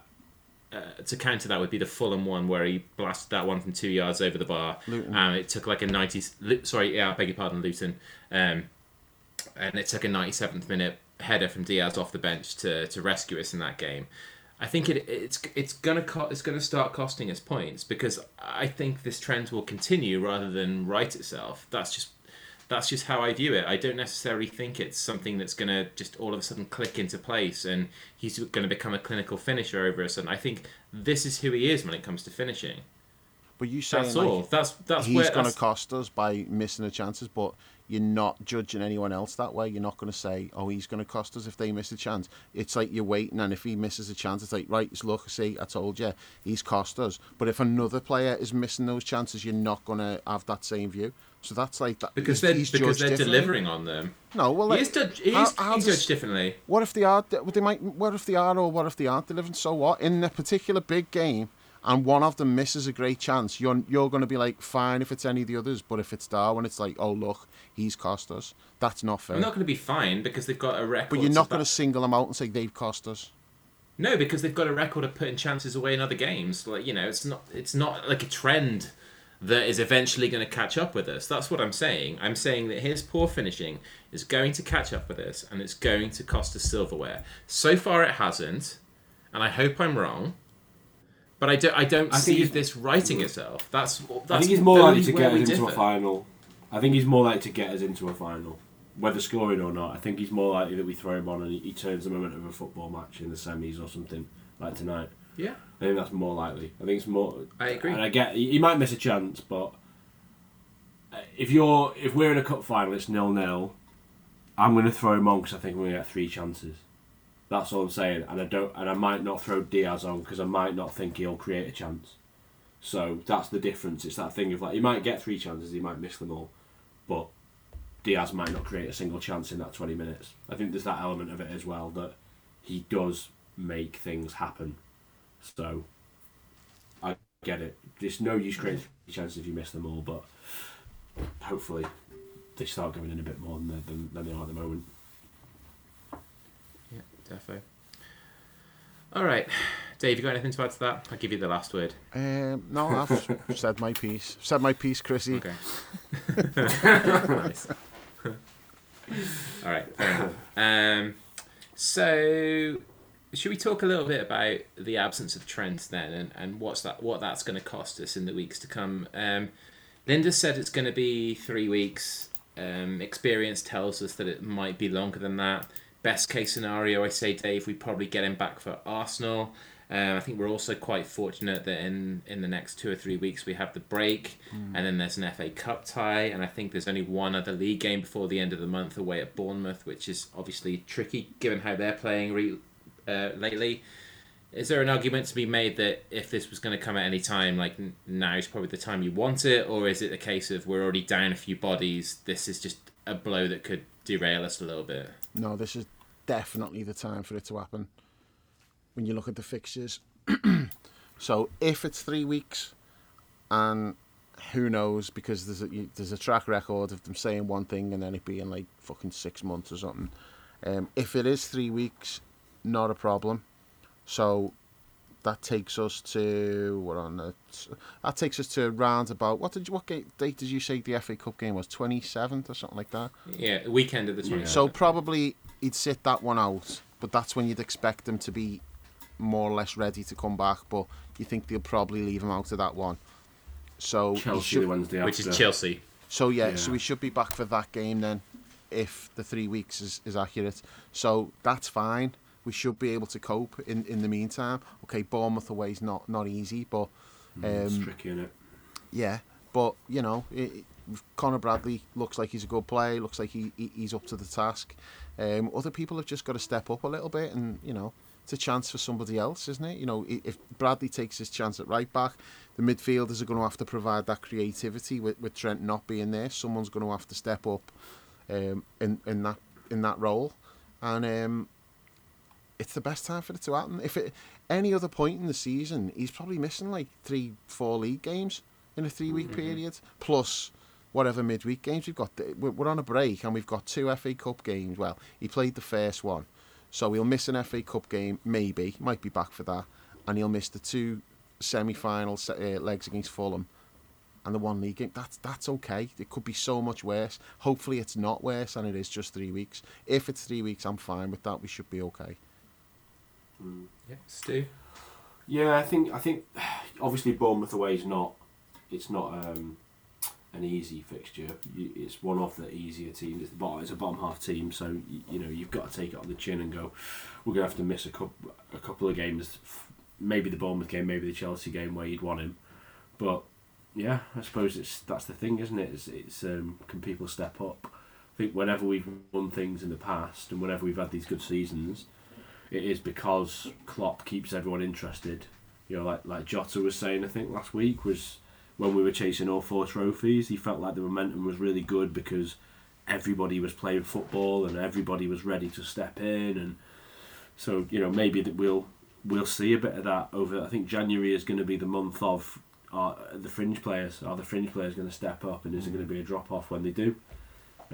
Uh, to counter that would be the Fulham one where he blasted that one from two yards over the bar. Luton. Um, it took like a ninety... Sorry, yeah, I beg your pardon, Luton. Um, and it took a ninety-seventh minute header from Diaz off the bench to, to rescue us in that game. I think it it's it's gonna co- it's gonna start costing us points because I think this trend will continue rather than right itself. That's just that's just how I view it. I don't necessarily think it's something that's going to just all of a sudden click into place and he's going to become a clinical finisher over a sudden. I think this is who he is when it comes to finishing. But you saying that's all. Like that's, that's he's going to cost us by missing the chances, but you're not judging anyone else that way. You're not going to say, oh, he's going to cost us if they miss a chance. It's like you're waiting, and if he misses a chance, it's like, right, look, see, I told you, he's cost us. But if another player is missing those chances, you're not going to have that same view. So that's like that. Because they're, because they're delivering on them. No, well, like, he's judged, he's, how, how he's does, judged differently. What if they are? They might. What if they are, or what if they aren't delivering? So what? In a particular big game, and one of them misses a great chance, you're you're going to be like, fine if it's any of the others, but if it's Darwin, it's like, oh look, he's cost us. That's not fair. I'm not going to be fine because they've got a record. But you're not going to single them out and say they've cost us. No, because they've got a record of putting chances away in other games. Like you know, it's not it's not like a trend that is eventually going to catch up with us. That's what I'm saying. I'm saying that his poor finishing is going to catch up with us, and it's going to cost us silverware. So far, it hasn't, and I hope I'm wrong. But I don't. I don't I see this writing itself. That's. that's I think he's more likely to get us into a final. I think he's more likely to get us into a final, whether scoring or not. I think he's more likely that we throw him on and he turns the moment of a football match in the semis or something like tonight. Yeah, I think that's more likely. I think it's more. I agree. And I get you might miss a chance, but if you're if we're in a cup final, it's nil nil. I'm going to throw him on because I think we're going to get three chances. That's all I'm saying, and I don't, and I might not throw Diaz on because I might not think he'll create a chance. So that's the difference. It's that thing of like you might get three chances, you might miss them all, but Diaz might not create a single chance in that twenty minutes. I think there's that element of it as well that he does make things happen. So, I get it. It's no use creating chances if you miss them all, but hopefully they start going in a bit more than they, than, than they are at the moment. Yeah, defo. All right, Dave, you got anything to add to that? I'll give you the last word. Um, no, I've said my piece. Said my piece, Chrissy. Okay. Nice. All right, fair enough. Um, so... Should we talk a little bit about the absence of Trent then, and, and what's that? What that's going to cost us in the weeks to come? Um, Linda said it's going to be three weeks. Um, experience tells us that it might be longer than that. Best case scenario, I say, Dave, we probably get him back for Arsenal. Um, I think we're also quite fortunate that in, in the next two or three weeks we have the break, mm. and then there's an F A Cup tie, and I think there's only one other league game before the end of the month away at Bournemouth, which is obviously tricky given how they're playing. Re- Uh, lately, is there an argument to be made that if this was going to come at any time, like now is probably the time you want it, or is it a case of we're already down a few bodies, this is just a blow that could derail us a little bit? No, this is definitely the time for it to happen when you look at the fixtures. So if it's three weeks, and who knows, because there's a, there's a track record of them saying one thing and then it being like fucking six months or something. Um, if it is three weeks, not a problem. So that takes us to we're on a, that takes us to round about what did you, what date did you say the F A Cup game was? twenty-seventh or something like that? Yeah, weekend of the twenty-seventh. So probably he'd sit that one out, but that's when you'd expect them to be more or less ready to come back, but you think they'll probably leave him out of that one. So Chelsea should, the Wednesday after. Which is Chelsea. So yeah, yeah, so we should be back for that game then if the three weeks is, is accurate. So that's fine. We should be able to cope in, in the meantime. Okay, Bournemouth away is not, not easy, but... Um, mm, it's tricky, isn't it? Yeah, but, you know, it, it, Connor Bradley looks like he's a good player, looks like he, he he's up to the task. Um, other people have just got to step up a little bit and, you know, it's a chance for somebody else, isn't it? You know, if Bradley takes his chance at right back, the midfielders are going to have to provide that creativity with, with Trent not being there. Someone's going to have to step up um, in, in, that, in that role. And... Um, it's the best time for it to happen. If at any other point in the season, he's probably missing like three, four league games in a three-week mm-hmm. period, plus whatever midweek games we've got. We're on a break and we've got two F A Cup games. Well, he played the first one, so he'll miss an F A Cup game, maybe. Might be back for that. And he'll miss the two semi-final uh, legs against Fulham and the one league game. That's, that's okay. It could be so much worse. Hopefully it's not worse and it is just three weeks. If it's three weeks, I'm fine with that. We should be okay. Mm. Yeah, Stu. Yeah, I think I think obviously Bournemouth away is not it's not um, an easy fixture. You, it's one of the easier teams. It's the bottom. It's a bottom half team, so you, you know you've got to take it on the chin and go. We're gonna have to miss a couple a couple of games. Maybe the Bournemouth game, maybe the Chelsea game where you'd want him. But yeah, I suppose it's that's the thing, isn't it? It's, it's um, can people step up? I think whenever we've won things in the past and whenever we've had these good seasons, it is because Klopp keeps everyone interested. You know, like like Jota was saying, I think last week was when we were chasing all four trophies. He felt like the momentum was really good because everybody was playing football and everybody was ready to step in. And so you know, maybe that we'll we'll see a bit of that over. I think January is going to be the month of our, the fringe players. Are the fringe players going to step up, and is it going to be a drop off when they do?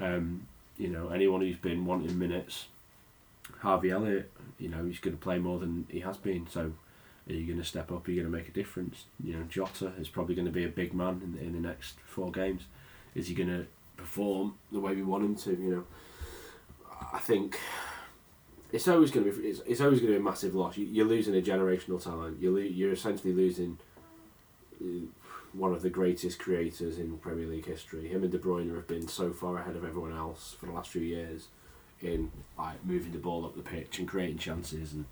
Um, you know, anyone who's been wanting minutes. Harvey Elliott, you know, he's going to play more than he has been. So Are you going to step up? Are you going to make a difference? You know, Jota is probably going to be a big man in the, in the next four games. Is he going to perform the way we want him to? You know, I think it's always going to be it's, it's always going to be a massive loss. You, you're losing a generational talent. You're lo- you're essentially losing one of the greatest creators in Premier League history. Him and De Bruyne have been so far ahead of everyone else for the last few years in like moving the ball up the pitch and creating chances and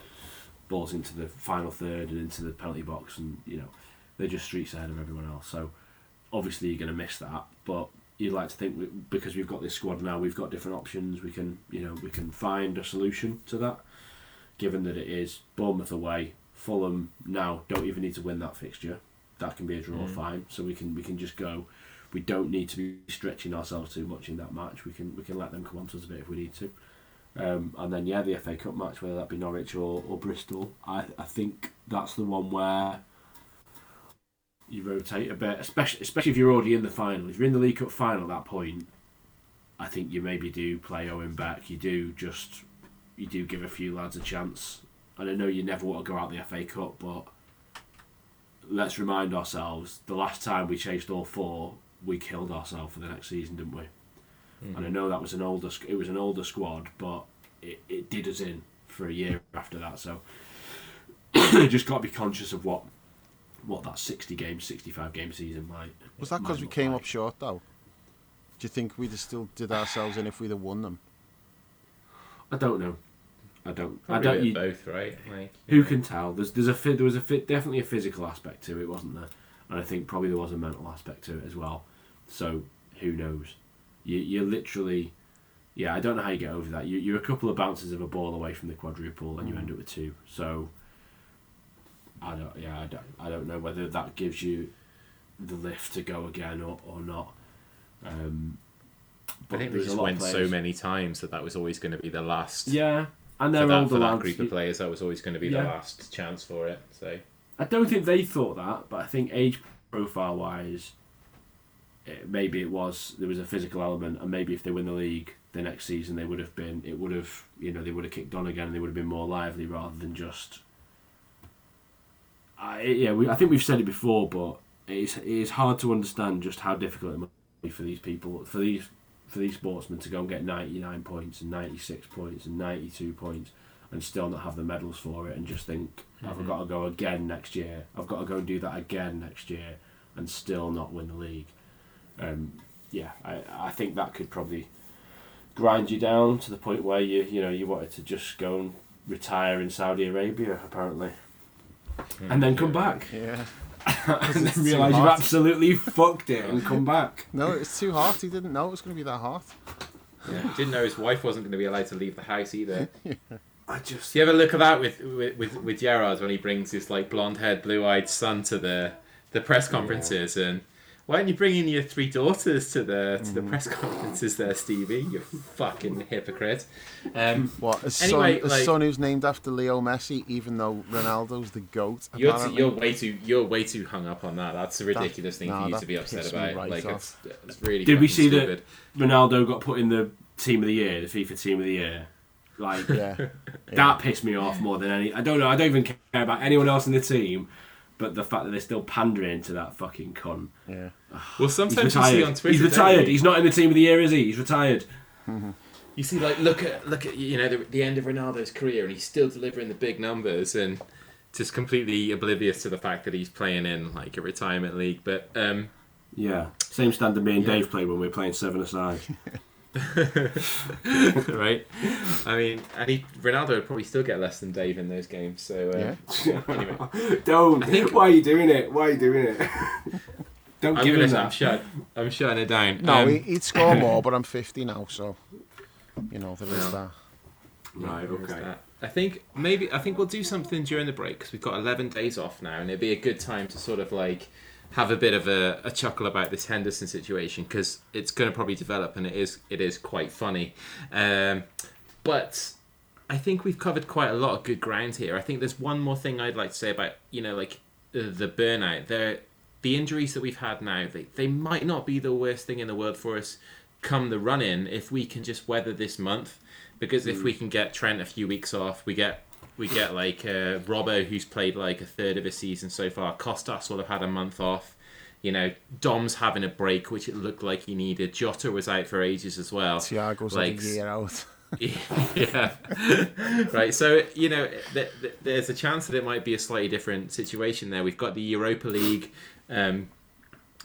balls into the final third and into the penalty box, and you know they're just streets ahead of everyone else. So obviously you're going to miss that, but you'd like to think we, because we've got this squad now, we've got different options. We can, you know, we can find a solution to that. Given that it is Bournemouth away, Fulham now don't even need to win that fixture. That can be a draw, mm. fine. So we can we can just go. We don't need to be stretching ourselves too much in that match. We can we can let them come on to us a bit if we need to. Um, and then yeah, the F A Cup match, whether that be Norwich or, or Bristol, I I think that's the one where you rotate a bit, especially especially if you're already in the final. If you're in the League Cup final at that point, I think you maybe do play Owen back. You do just you do give a few lads a chance. And I know you never want to go out the F A Cup, but let's remind ourselves: the last time we chased all four, we killed ourselves for the next season, didn't we? Mm-hmm. And I know that was an older, it was an older squad, but it, it did us in for a year after that. So just got to be conscious of what what that sixty game, sixty five game season might. Was that because we came like. up short though? Do you think we'd have still did ourselves in if we'd have won them? I don't know. I don't. Probably I don't. You, both, right? Like, who know. can tell? There's there's a there was a definitely a physical aspect to it, wasn't there? And I think probably there was a mental aspect to it as well. So who knows? You, you're literally, yeah, I don't know how you get over that. You, you're a couple of bounces of a ball away from the quadruple and you end up with two. So, I don't, yeah, I don't, I don't know whether that gives you the lift to go again or, or not. Um, but I think we just went so many times that that was always going to be the last. Yeah, and they're older lads. For that group of players, that was always going to be the last chance for it. So I don't think they thought that, but I think age profile-wise, It, maybe it was there was a physical element, and maybe if they win the league the next season, they would have been it would have you know they would have kicked on again, and they would have been more lively rather than just. I yeah we I think we've said it before, but it's it is hard to understand just how difficult it must be for these people for these for these sportsmen to go and get ninety nine points and ninety six points and ninety two points and still not have the medals for it, and just think mm-hmm. I've got to go again next year. I've got to go and do that again next year, and still not win the league. Um, yeah, I, I think that could probably grind you down to the point where you you know you wanted to just go and retire in Saudi Arabia apparently, mm, and then come yeah. back. Yeah, and then realise you've absolutely fucked it and come back. No, it's too hot. He didn't know it was going to be that hot. Yeah, he didn't know his wife wasn't going to be allowed to leave the house either. yeah. I just. Do you ever look at that with with with, with Gerrard when he brings his like blonde-haired, blue-eyed son to the the press conferences yeah. and. Why aren't you bringing your three daughters to the to the press conferences there, Stevie? You fucking hypocrite. Um, what, a, anyway, son, a like, son who's named after Leo Messi, even though Ronaldo's the GOAT? You're, too, you're, way, too, you're way too hung up on that. That's a ridiculous that, thing nah, for you to be upset about. Right like, it's, it's really Did we see stupid. that Ronaldo got put in the team of the year, the FIFA team of the year? Like, yeah. that yeah. pissed me off more than any... I don't know, I don't even care about anyone else in the team. But the fact that they're still pandering to that fucking cunt. Yeah. Well, sometimes you see on Twitter. He's retired. He? He's not in the team of the year, is he? He's retired. Mm-hmm. You see, like, look at look at you know the, the end of Ronaldo's career, and he's still delivering the big numbers, and just completely oblivious to the fact that he's playing in like a retirement league. But um, yeah, same standard me and yeah. Dave played when we were playing seven-a-side. Right, I mean, and he, Ronaldo would probably still get less than Dave in those games. So, uh, yeah. Yeah, anyway, don't. I think, why are you doing it? Why are you doing it? Don't I'm give him that. I'm shut. I'm shutting it down. No, um, he'd score more, but I'm fifty now, so you know there is that. Right. Okay. That. I think maybe I think we'll do something during the break because we've got eleven days off now, and it'd be a good time to sort of like. Have a bit of a, a chuckle about this Henderson situation because it's going to probably develop and it is it is quite funny. Um, but I think we've covered quite a lot of good ground here. I think there's one more thing I'd like to say about, you know, like the, the burnout. The, the injuries that we've had now, they, they might not be the worst thing in the world for us come the run-in if we can just weather this month because mm. if we can get Trent a few weeks off, we get We get like uh, Robbo, who's played like a third of a season so far. Kostas will have had a month off. You know, Dom's having a break, which it looked like he needed. Jota was out for ages as well. Thiago's like a year out. Yeah. Right. So, you know, th- th- there's a chance that it might be a slightly different situation there. We've got the Europa League, um,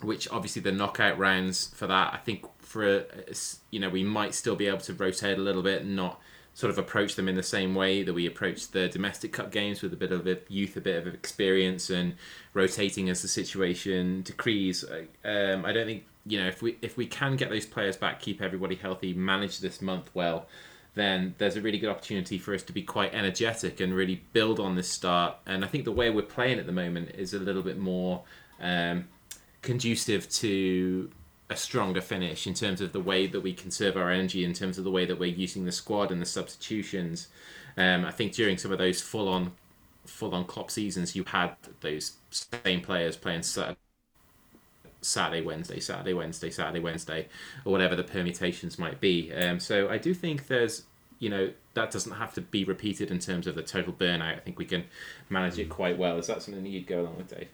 which obviously the knockout rounds for that. I think for, a, you know, we might still be able to rotate a little bit and not sort of approach them in the same way that we approach the domestic cup games, with a bit of a youth, a bit of experience, and rotating as the situation decrees. Um, I don't think, you know, if we if we can get those players back, keep everybody healthy, manage this month well, then there's a really good opportunity for us to be quite energetic and really build on this start. And I think the way we're playing at the moment is a little bit more um, conducive to a stronger finish, in terms of the way that we conserve our energy, in terms of the way that we're using the squad and the substitutions. Um, I think during some of those full-on, full-on Klopp seasons, you had those same players playing Saturday, Saturday, Wednesday, Saturday, Wednesday, Saturday, Wednesday, or whatever the permutations might be. Um, so I do think there's, you know, that doesn't have to be repeated in terms of the total burnout. I think we can manage it quite well. Is that something that you'd go along with, Dave?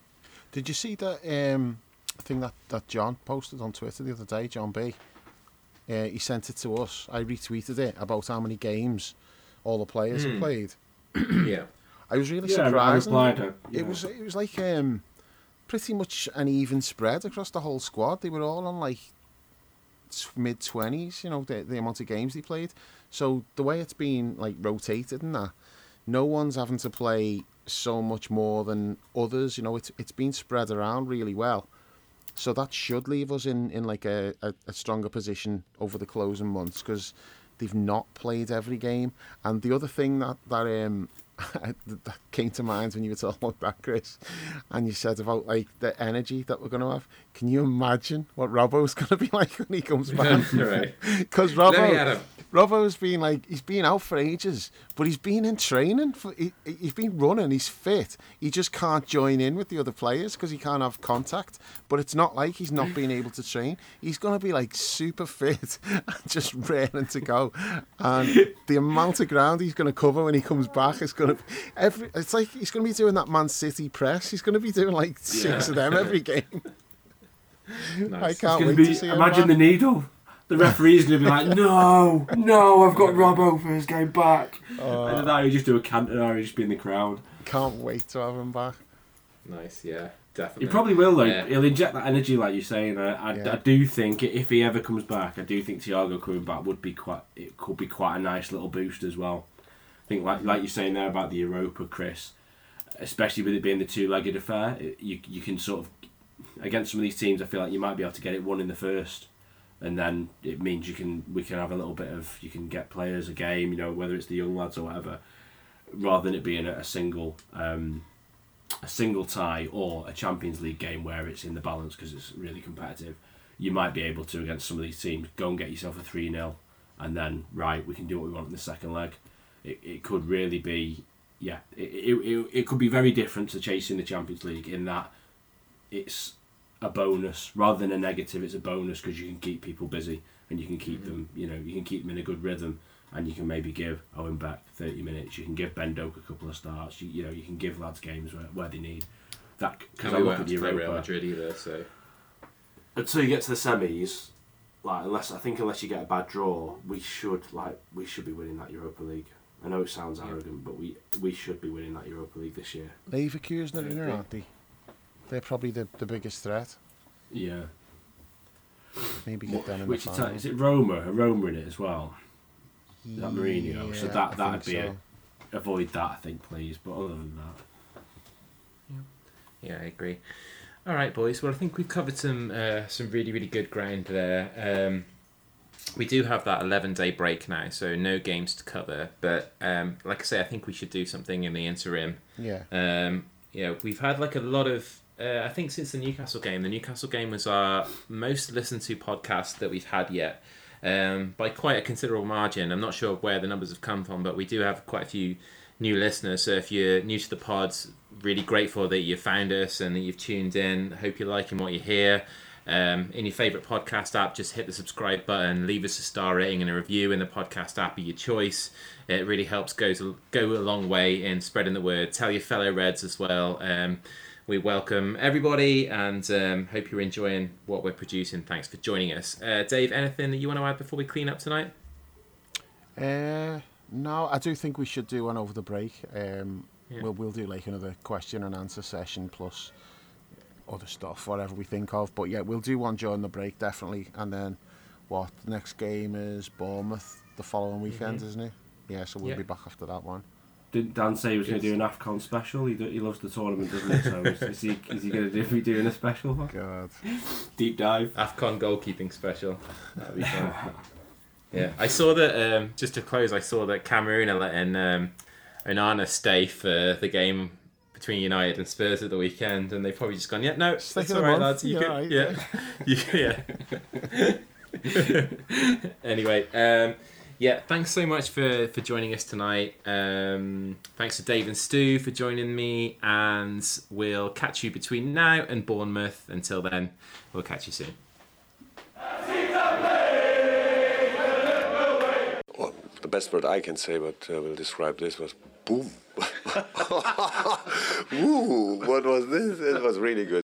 Did you see that? Um... thing that, that John posted on Twitter the other day, John B. Uh, he sent it to us. I retweeted it about how many games all the players mm. have played. Yeah, I was really yeah, surprised. I replied, yeah. It was it was like um, pretty much an even spread across the whole squad. They were all on like mid twenties. You know, the, the amount of games they played. So the way it's been like rotated and that, no one's having to play so much more than others. You know, it's it's been spread around really well. So that should leave us in, in like a, a, a stronger position over the closing months, because they've not played every game. And the other thing that that um that came to mind when you were talking about that, Chris, and you said about like the energy that we're going to have. Can you imagine what Robbo's going to be like when he comes back? Because Robbo, Robbo's been like, he's been out for ages, but he's been in training. For, he, he's been running, he's fit. He just can't join in with the other players because he can't have contact. But it's not like he's not been able to train. He's going to be like super fit and just raring to go. And the amount of ground he's going to cover when he comes back is going to be every, it's like he's going to be doing that Man City press. He's going to be doing like six yeah. of them every game. Nice. I can't wait be, to see him. Imagine the needle. The referee's going to be like, no, no, I've got Robbo for his game back. Uh, and then he'll just do a canter or he'll just be in the crowd. Can't wait to have him back. Nice, yeah, definitely. He probably will, though. Yeah. He'll inject that energy, like you're saying. I, I, yeah. I do think if he ever comes back, I do think Thiago coming back would be quite, it could be quite a nice little boost as well. I think, like like you're saying there about the Europa, Chris, especially with it being the two-legged affair, it, you you can sort of, against some of these teams, I feel like you might be able to get it one in the first. And then it means you can we can have a little bit of, you can get players a game, you know, whether it's the young lads or whatever, rather than it being a, a single um, a single tie or a Champions League game where it's in the balance because it's really competitive. You might be able to, against some of these teams, go and get yourself a three nil and then, right, we can do what we want in the second leg. It it could really be, yeah, it it, it, it could be very different to chasing the Champions League in that it's a bonus rather than a negative. It's a bonus because you can keep people busy and you can keep mm-hmm. them, you know, you can keep them in a good rhythm, and you can maybe give Owen back thirty minutes. You can give Ben Doak a couple of starts. You, you know, you can give lads games where, where they need that. Because I look at Europa, Real Madrid either. So until you get to the semis, like unless I think unless you get a bad draw, we should like we should be winning that Europa League. I know it sounds arrogant, yeah. but we we should be winning that Europa League this year. Leverkusen in there, aren't they? They're probably the, the biggest threat. Yeah. Maybe get them in Which the final. Is it Roma? Roma in it as well? Yeah, that Mourinho. So that that'd be so. a, avoid that, I think, please. But other than that, yeah, yeah, I agree. All right, boys. Well, I think we've covered some uh, some really really good ground there. Um, we do have that eleven day break now, so no games to cover. But um, like I say, I think we should do something in the interim. Yeah. Um, yeah, we've had like a lot of. Uh, I think since the Newcastle game, the Newcastle game was our most listened to podcast that we've had yet, um, by quite a considerable margin. I'm not sure where the numbers have come from, but we do have quite a few new listeners. So if you're new to the pods, really grateful that you found us and that you've tuned in. Hope you're liking what you hear. Um, in your favourite podcast app, just hit the subscribe button, leave us a star rating and a review in the podcast app of your choice. It really helps go, to, go a long way in spreading the word. Tell your fellow Reds as well. Um, we welcome everybody and um, hope you're enjoying what we're producing. Thanks for joining us. Uh, Dave, anything that you want to add before we clean up tonight? Uh, no, I do think we should do one over the break. Um, yeah. we'll, we'll do like another question and answer session plus other stuff, whatever we think of. But yeah, we'll do one during the break, definitely. And then what, the next game is Bournemouth the following weekend, mm-hmm. isn't it? Yeah, so we'll yeah. be back after that one. Didn't Dan say he was going to do an AFCON special? He, do, he loves the tournament, doesn't he? So is, is he, is he going to be doing a special one? God. Deep dive. AFCON goalkeeping special. That'd be fun. Yeah, I saw that, um, just to close, I saw that Cameroon are letting um, Onana stay for the game between United and Spurs at the weekend, and they've probably just gone, yeah, no, it's all right, lads. You could, right, yeah, yeah. yeah. Anyway, um, yeah, thanks so much for, for joining us tonight. Um, thanks to Dave and Stu for joining me, and we'll catch you between now and Bournemouth. Until then, we'll catch you soon. Well, the best word I can say, but uh, will describe this was boom. Ooh, what was this? It was really good.